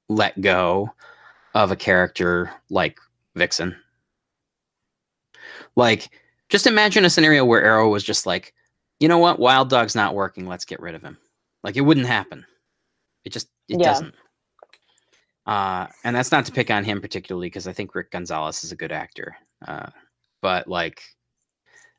let go of a character like Vixen? Like, just imagine a scenario where Arrow was just like, you know what? Wild Dog's not working. Let's get rid of him. Like, it wouldn't happen. It doesn't. And that's not to pick on him particularly, because I think Rick Gonzalez is a good actor. but like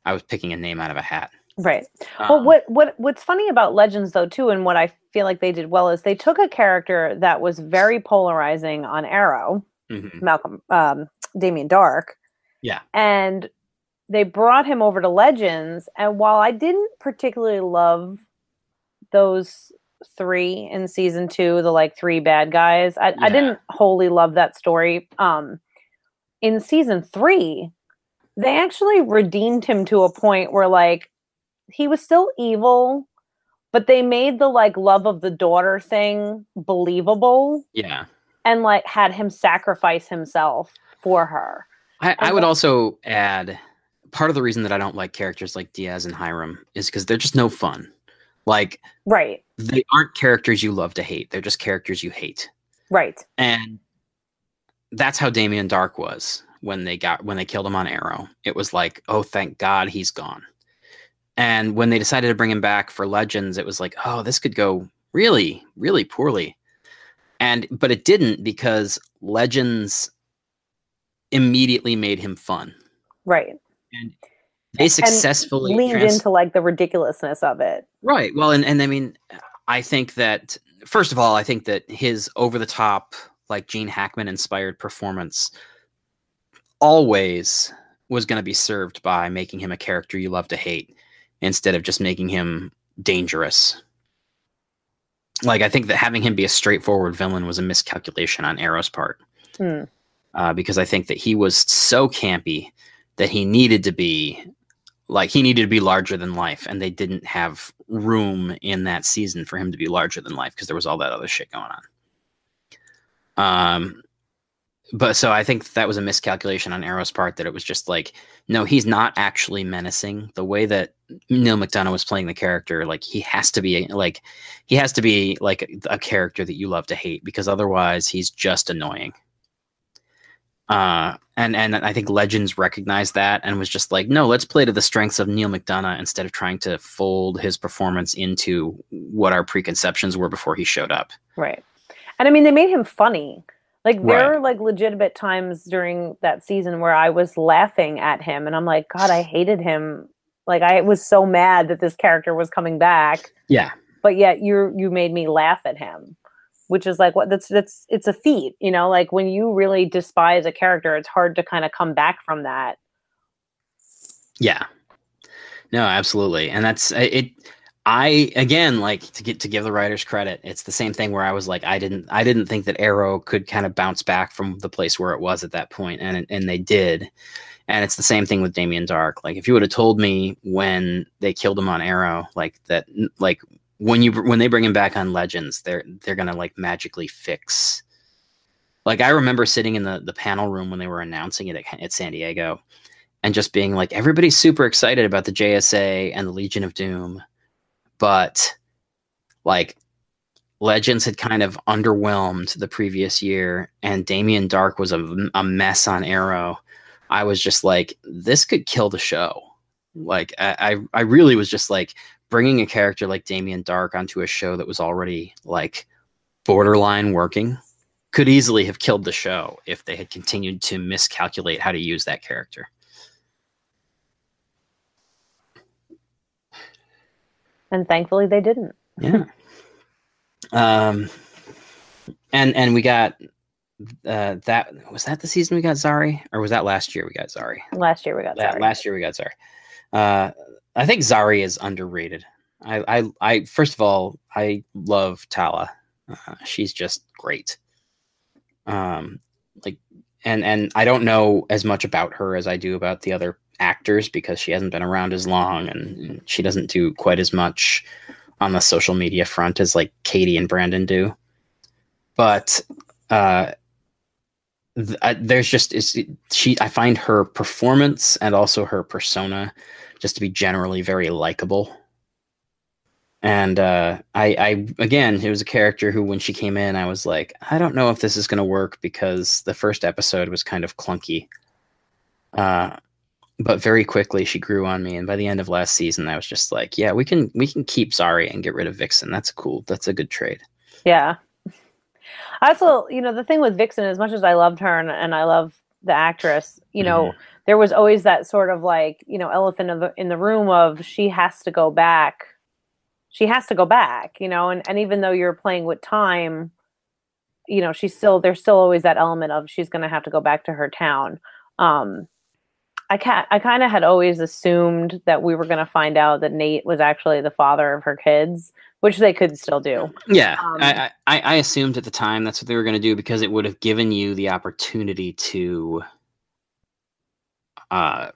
I was picking a name out of a hat. Right. Well, what's funny about Legends, though, too, and what I feel like they did well is they took a character that was very polarizing on Arrow, mm-hmm. Damian Dark. Yeah. And they brought him over to Legends. And while I didn't particularly love those three in season two, the like three bad guys, I didn't wholly love that story. In season three, they actually redeemed him to a point where like, he was still evil, but they made the like love of the daughter thing believable. Yeah. And like had him sacrifice himself for her. I would also add part of the reason that I don't like characters like Diaz and Hiram is because they're just no fun. Like, right. They aren't characters you love to hate. They're just characters you hate. Right. And that's how Damian Dark was when they killed him on Arrow. It was like, oh, thank God he's gone. And when they decided to bring him back for Legends, it was like, oh, this could go really, really poorly. But it didn't, because Legends immediately made him fun. Right. And they successfully and leaned into like the ridiculousness of it. Right. Well, and I mean, I think that, first of all, I think that his over the top, like Gene Hackman inspired performance always was going to be served by making him a character you love to hate, instead of just making him dangerous. Like, I think that having him be a straightforward villain was a miscalculation on Arrow's part. Mm. Because I think that he was so campy that he needed to be larger than life. And they didn't have room in that season for him to be larger than life, because there was all that other shit going on. But so I think that was a miscalculation on Arrow's part, that it was just like, no, he's not actually menacing. The way that Neil McDonough was playing the character, like he has to be like a character that you love to hate, because otherwise he's just annoying. And I think Legends recognized that and was just like, no, let's play to the strengths of Neil McDonough instead of trying to fold his performance into what our preconceptions were before he showed up. Right. And I mean, they made him funny. Like, there are, like, legitimate times during that season where I was laughing at him, and I'm like, God, I hated him. Like, I was so mad that this character was coming back. Yeah. But yet you made me laugh at him, which is, like, what that's it's a feat, you know? Like, when you really despise a character, it's hard to kind of come back from that. Yeah. No, absolutely. And that's it. I, again, like, to give the writers credit, it's the same thing where I was like, I didn't think that Arrow could kind of bounce back from the place where it was at that point, and they did. And it's the same thing with Damian Dark. Like, if you would have told me when they killed him on Arrow, like that, like when they bring him back on Legends, they're gonna like magically fix. Like, I remember sitting in the panel room when they were announcing it at San Diego, and just being like, everybody's super excited about the JSA and the Legion of Doom. But like, Legends had kind of underwhelmed the previous year, and Damian Dark was a mess on Arrow. I was just like, this could kill the show. Like, I really was just like, bringing a character like Damian Dark onto a show that was already like borderline working could easily have killed the show if they had continued to miscalculate how to use that character. And thankfully they didn't. Yeah. And we got that. Was that the season we got Zari? Or was that last year we got Zari? Last year we got Zari. Last year we got Zari. I think Zari is underrated. I first of all, I love Tala. She's just great. And I don't know as much about her as I do about the other actors, because she hasn't been around as long, and she doesn't do quite as much on the social media front as like Katie and Brandon do. But I find her performance and also her persona just to be generally very likable. And I again, it was a character who, when she came in, I was like, I don't know if this is going to work, because the first episode was kind of clunky. But very quickly she grew on me, and by the end of last season, I was just like, "Yeah, we can keep Zari and get rid of Vixen. That's cool. That's a good trade." Yeah. I also, you know, the thing with Vixen, as much as I loved her, and I love the actress, you know, there was always that sort of like, you know, elephant in the room of she has to go back. She has to go back, you know, and even though you're playing with time, you know, she's still, there's still always that element of she's going to have to go back to her town. I kind of had always assumed that we were going to find out that Nate was actually the father of her kids, which they could still do. Yeah. I assumed at the time that's what they were going to do because it would have given you the opportunity to, it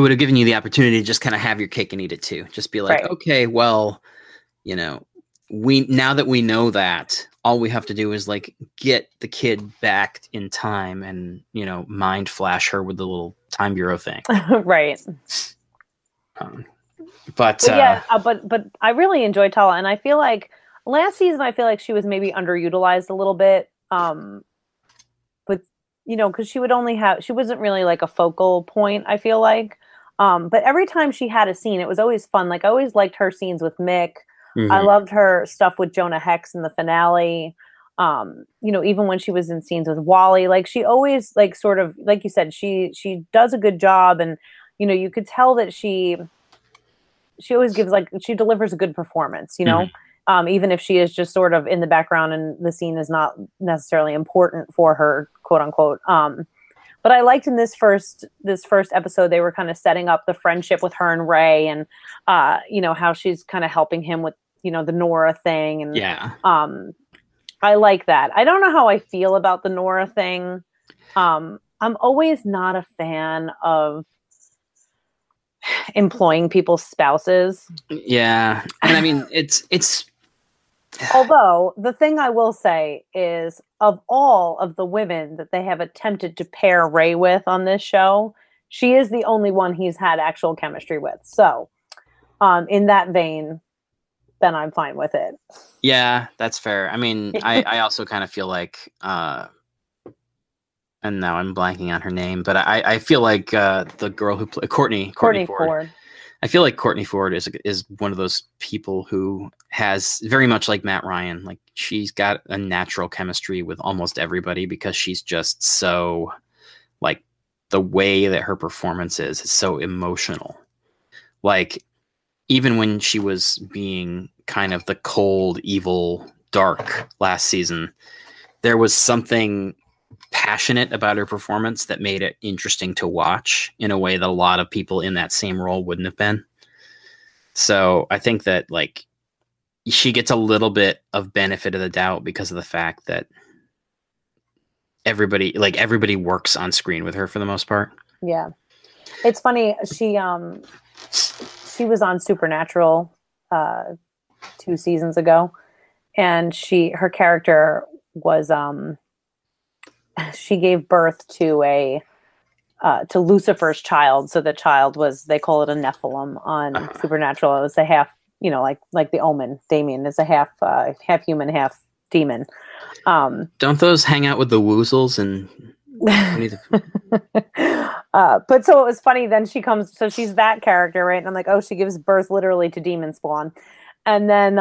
would have given you the opportunity to just kind of have your cake and eat it too. Just be like, right. Okay, well, you know, we, now that we know that, all we have to do is like get the kid back in time and, you know, mind flash her with the little time bureau thing. Right. But I really enjoy Tala. And I feel like last season, I feel like she was maybe underutilized a little bit. But you know, cause she would only have, she wasn't really like a focal point, I feel like. But every time she had a scene, it was always fun. Like I always liked her scenes with Mick. Mm-hmm. I loved her stuff with Jonah Hex in the finale. You know, even when she was in scenes with Wally, like she always like sort of, like you said, she does a good job. And, you know, you could tell that she always gives like, she delivers a good performance, you know, mm-hmm. Even if she is just sort of in the background and the scene is not necessarily important for her, quote unquote. But I liked in this first episode, they were kind of setting up the friendship with her and Ray and, you know, how she's kind of helping him with, you know, the Nora thing. And yeah. I like that. I don't know how I feel about the Nora thing. I'm always not a fan of employing people's spouses. Yeah. And I mean, it's. Although the thing I will say is of all of the women that they have attempted to pair Ray with on this show, she is the only one he's had actual chemistry with. So in that vein, then I'm fine with it. Yeah, that's fair. I mean, I also kind of feel like, and now I'm blanking on her name, but I feel like the girl who played Courtney Ford. I feel like Courtney Ford is one of those people who has very much like Matt Ryan. Like she's got a natural chemistry with almost everybody because she's just so like the way that her performance is so emotional. Like even when she was being kind of the cold, evil, dark last season, there was something passionate about her performance that made it interesting to watch in a way that a lot of people in that same role wouldn't have been. So I think that like she gets a little bit of benefit of the doubt because of the fact that everybody works on screen with her for the most part. Yeah. It's funny. She was on Supernatural 2 seasons ago and her character was, she gave birth to to Lucifer's child. So the child was, they call it a Nephilim on Supernatural. It was a half, you know, like the Omen. Damien is a half human, half demon. Don't those hang out with the Woozles and? But so it was funny. Then she comes, so she's that character, right? And I'm like, oh, she gives birth literally to demon spawn, and then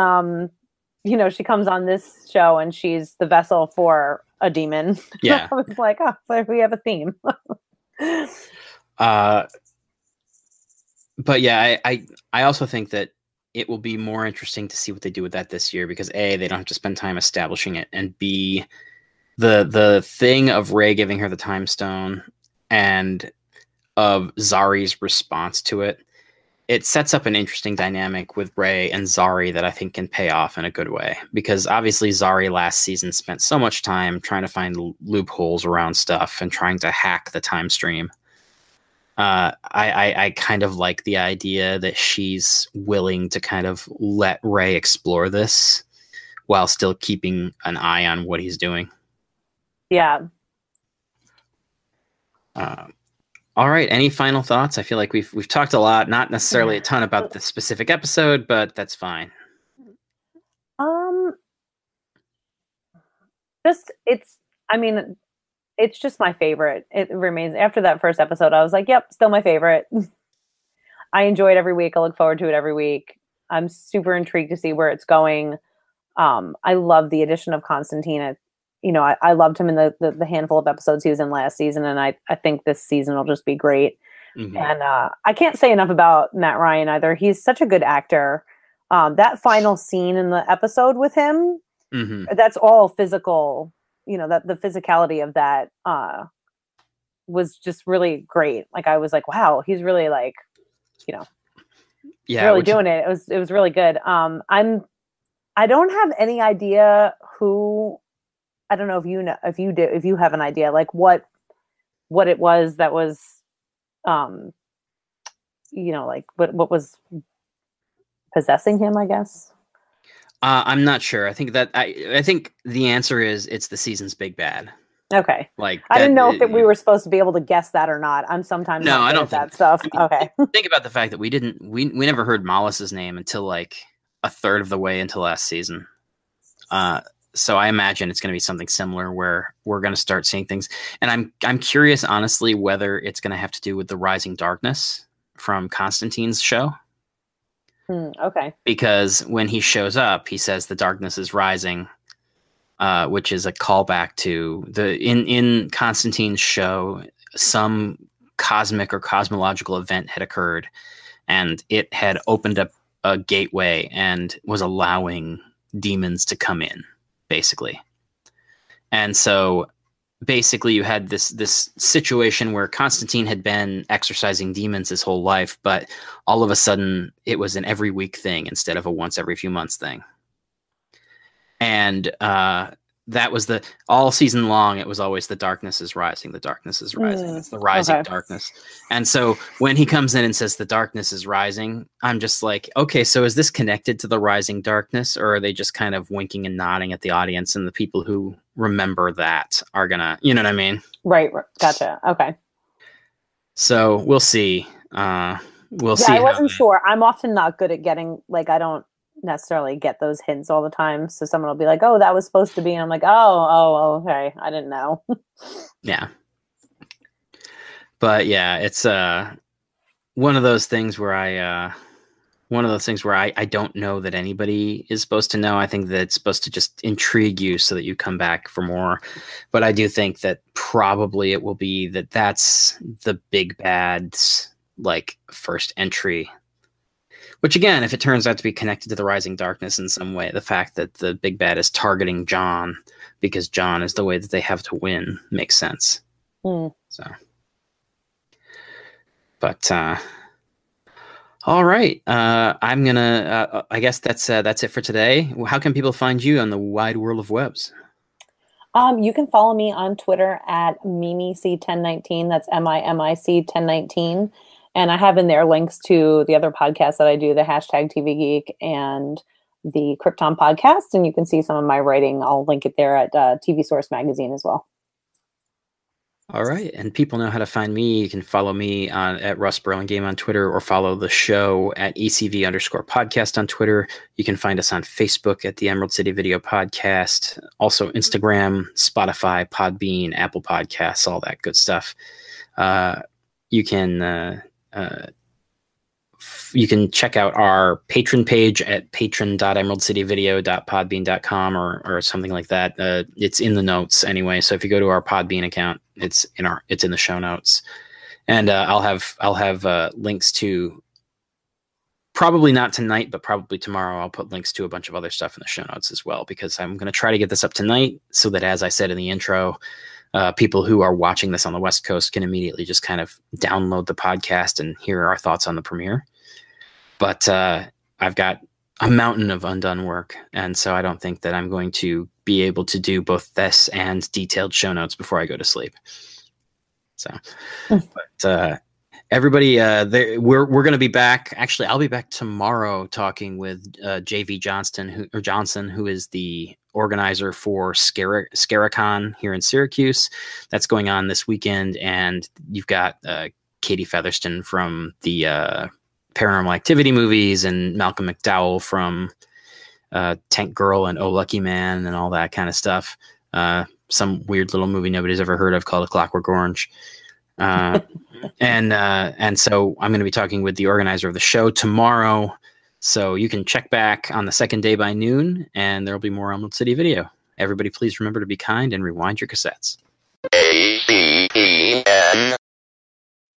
you know, she comes on this show and she's the vessel for a demon. Yeah. I was like, oh, we have a theme. But yeah, I also think that it will be more interesting to see what they do with that this year because A, they don't have to spend time establishing it, and B, the thing of Rey giving her the time stone and of Zari's response to it, it sets up an interesting dynamic with Rey and Zari that I think can pay off in a good way, because obviously Zari last season spent so much time trying to find loopholes around stuff and trying to hack the time stream. I kind of like the idea that she's willing to kind of let Rey explore this while still keeping an eye on what he's doing. Yeah. All right. Any final thoughts? I feel like we've talked a lot, not necessarily a ton about the specific episode, but that's fine. It's just my favorite. It remains after that first episode. I was like, yep, still my favorite. I enjoy it every week. I look forward to it every week. I'm super intrigued to see where it's going. I love the addition of Constantine. you know, I loved him in the handful of episodes he was in last season, and I think this season will just be great. Mm-hmm. And I can't say enough about Matt Ryan either. He's such a good actor. That final scene in the episode with him, mm-hmm. that's all physical, you know, that the physicality of that was just really great. Like, I was like, wow, he's really like, you know, really doing it. It was really good. I don't have any idea who, I don't know if you have an idea, like what it was that was, you know, like what was possessing him, I guess. I'm not sure. I think that I think the answer is it's the season's big bad. Okay. Like I didn't know if we were supposed to be able to guess that or not. I'm sometimes no, I don't think that stuff. I mean, okay. Think about the fact that we never heard Mallus's name until like a third of the way into last season. So I imagine it's going to be something similar where we're going to start seeing things. And I'm curious, honestly, whether it's going to have to do with the rising darkness from Constantine's show. Okay. Because when he shows up, he says the darkness is rising, which is a callback to in Constantine's show, some cosmic or cosmological event had occurred, and it had opened up a gateway and was allowing demons to come in, basically. And so basically you had this situation where Constantine had been exorcising demons his whole life, but all of a sudden it was an every week thing instead of a once every few months thing. And that was all season long. It was always the darkness is rising. The darkness is rising. It's the rising darkness. And so when he comes in and says the darkness is rising, I'm just like, okay, so is this connected to the rising darkness, or are they just kind of winking and nodding at the audience, and the people who remember that are gonna, you know what I mean? Right. Gotcha. Okay. So we'll see. We'll see. I wasn't sure. I'm often not good at getting, like, I don't necessarily get those hints all the time, so someone will be like, oh, that was supposed to be, and I'm like, oh okay, I didn't know. Yeah, but yeah, it's one of those things where I don't know that anybody is supposed to know. I think that it's supposed to just intrigue you so that you come back for more, but I do think that probably it will be that's the big bad's like first entry. Which, again, if it turns out to be connected to the rising darkness in some way, the fact that the big bad is targeting John because John is the way that they have to win makes sense. Mm. So, but all right, I'm gonna. I guess that's it for today. How can people find you on the wide world of webs? You can follow me on Twitter at mimic1019. That's MIMIC1019. And I have in there links to the other podcasts that I do, the Hashtag TV Geek and the Krypton podcast. And you can see some of my writing. I'll link it there at TV Source Magazine as well. All right. And people know how to find me. You can follow me at Russ Burlingame on Twitter, or follow the show at ECV_podcast on Twitter. You can find us on Facebook at the Emerald City Video Podcast. Also Instagram, Spotify, Podbean, Apple Podcasts, all that good stuff. You can... you can check out our patron page at patron.emeraldcityvideo.podbean.com or something like that. It's in the notes anyway. So if you go to our Podbean account, it's in the show notes, and I'll have links to, probably not tonight, but probably tomorrow, I'll put links to a bunch of other stuff in the show notes as well, because I'm going to try to get this up tonight so that, as I said in the intro, people who are watching this on the West Coast can immediately just kind of download the podcast and hear our thoughts on the premiere. But I've got a mountain of undone work, and so I don't think that I'm going to be able to do both this and detailed show notes before I go to sleep. So, but everybody, we're going to be back. Actually, I'll be back tomorrow talking with JV Johnson, who is the organizer for Scaricon here in Syracuse. That's going on this weekend, and you've got Katie Featherston from the Paranormal Activity movies, and Malcolm McDowell from Tank Girl and Oh Lucky Man and all that kind of stuff. Some weird little movie nobody's ever heard of called A Clockwork Orange. And so I'm going to be talking with the organizer of the show tomorrow. So you can check back on the second day by noon, and there'll be more Emerald City Video. Everybody please remember to be kind and rewind your cassettes. A-C-E-N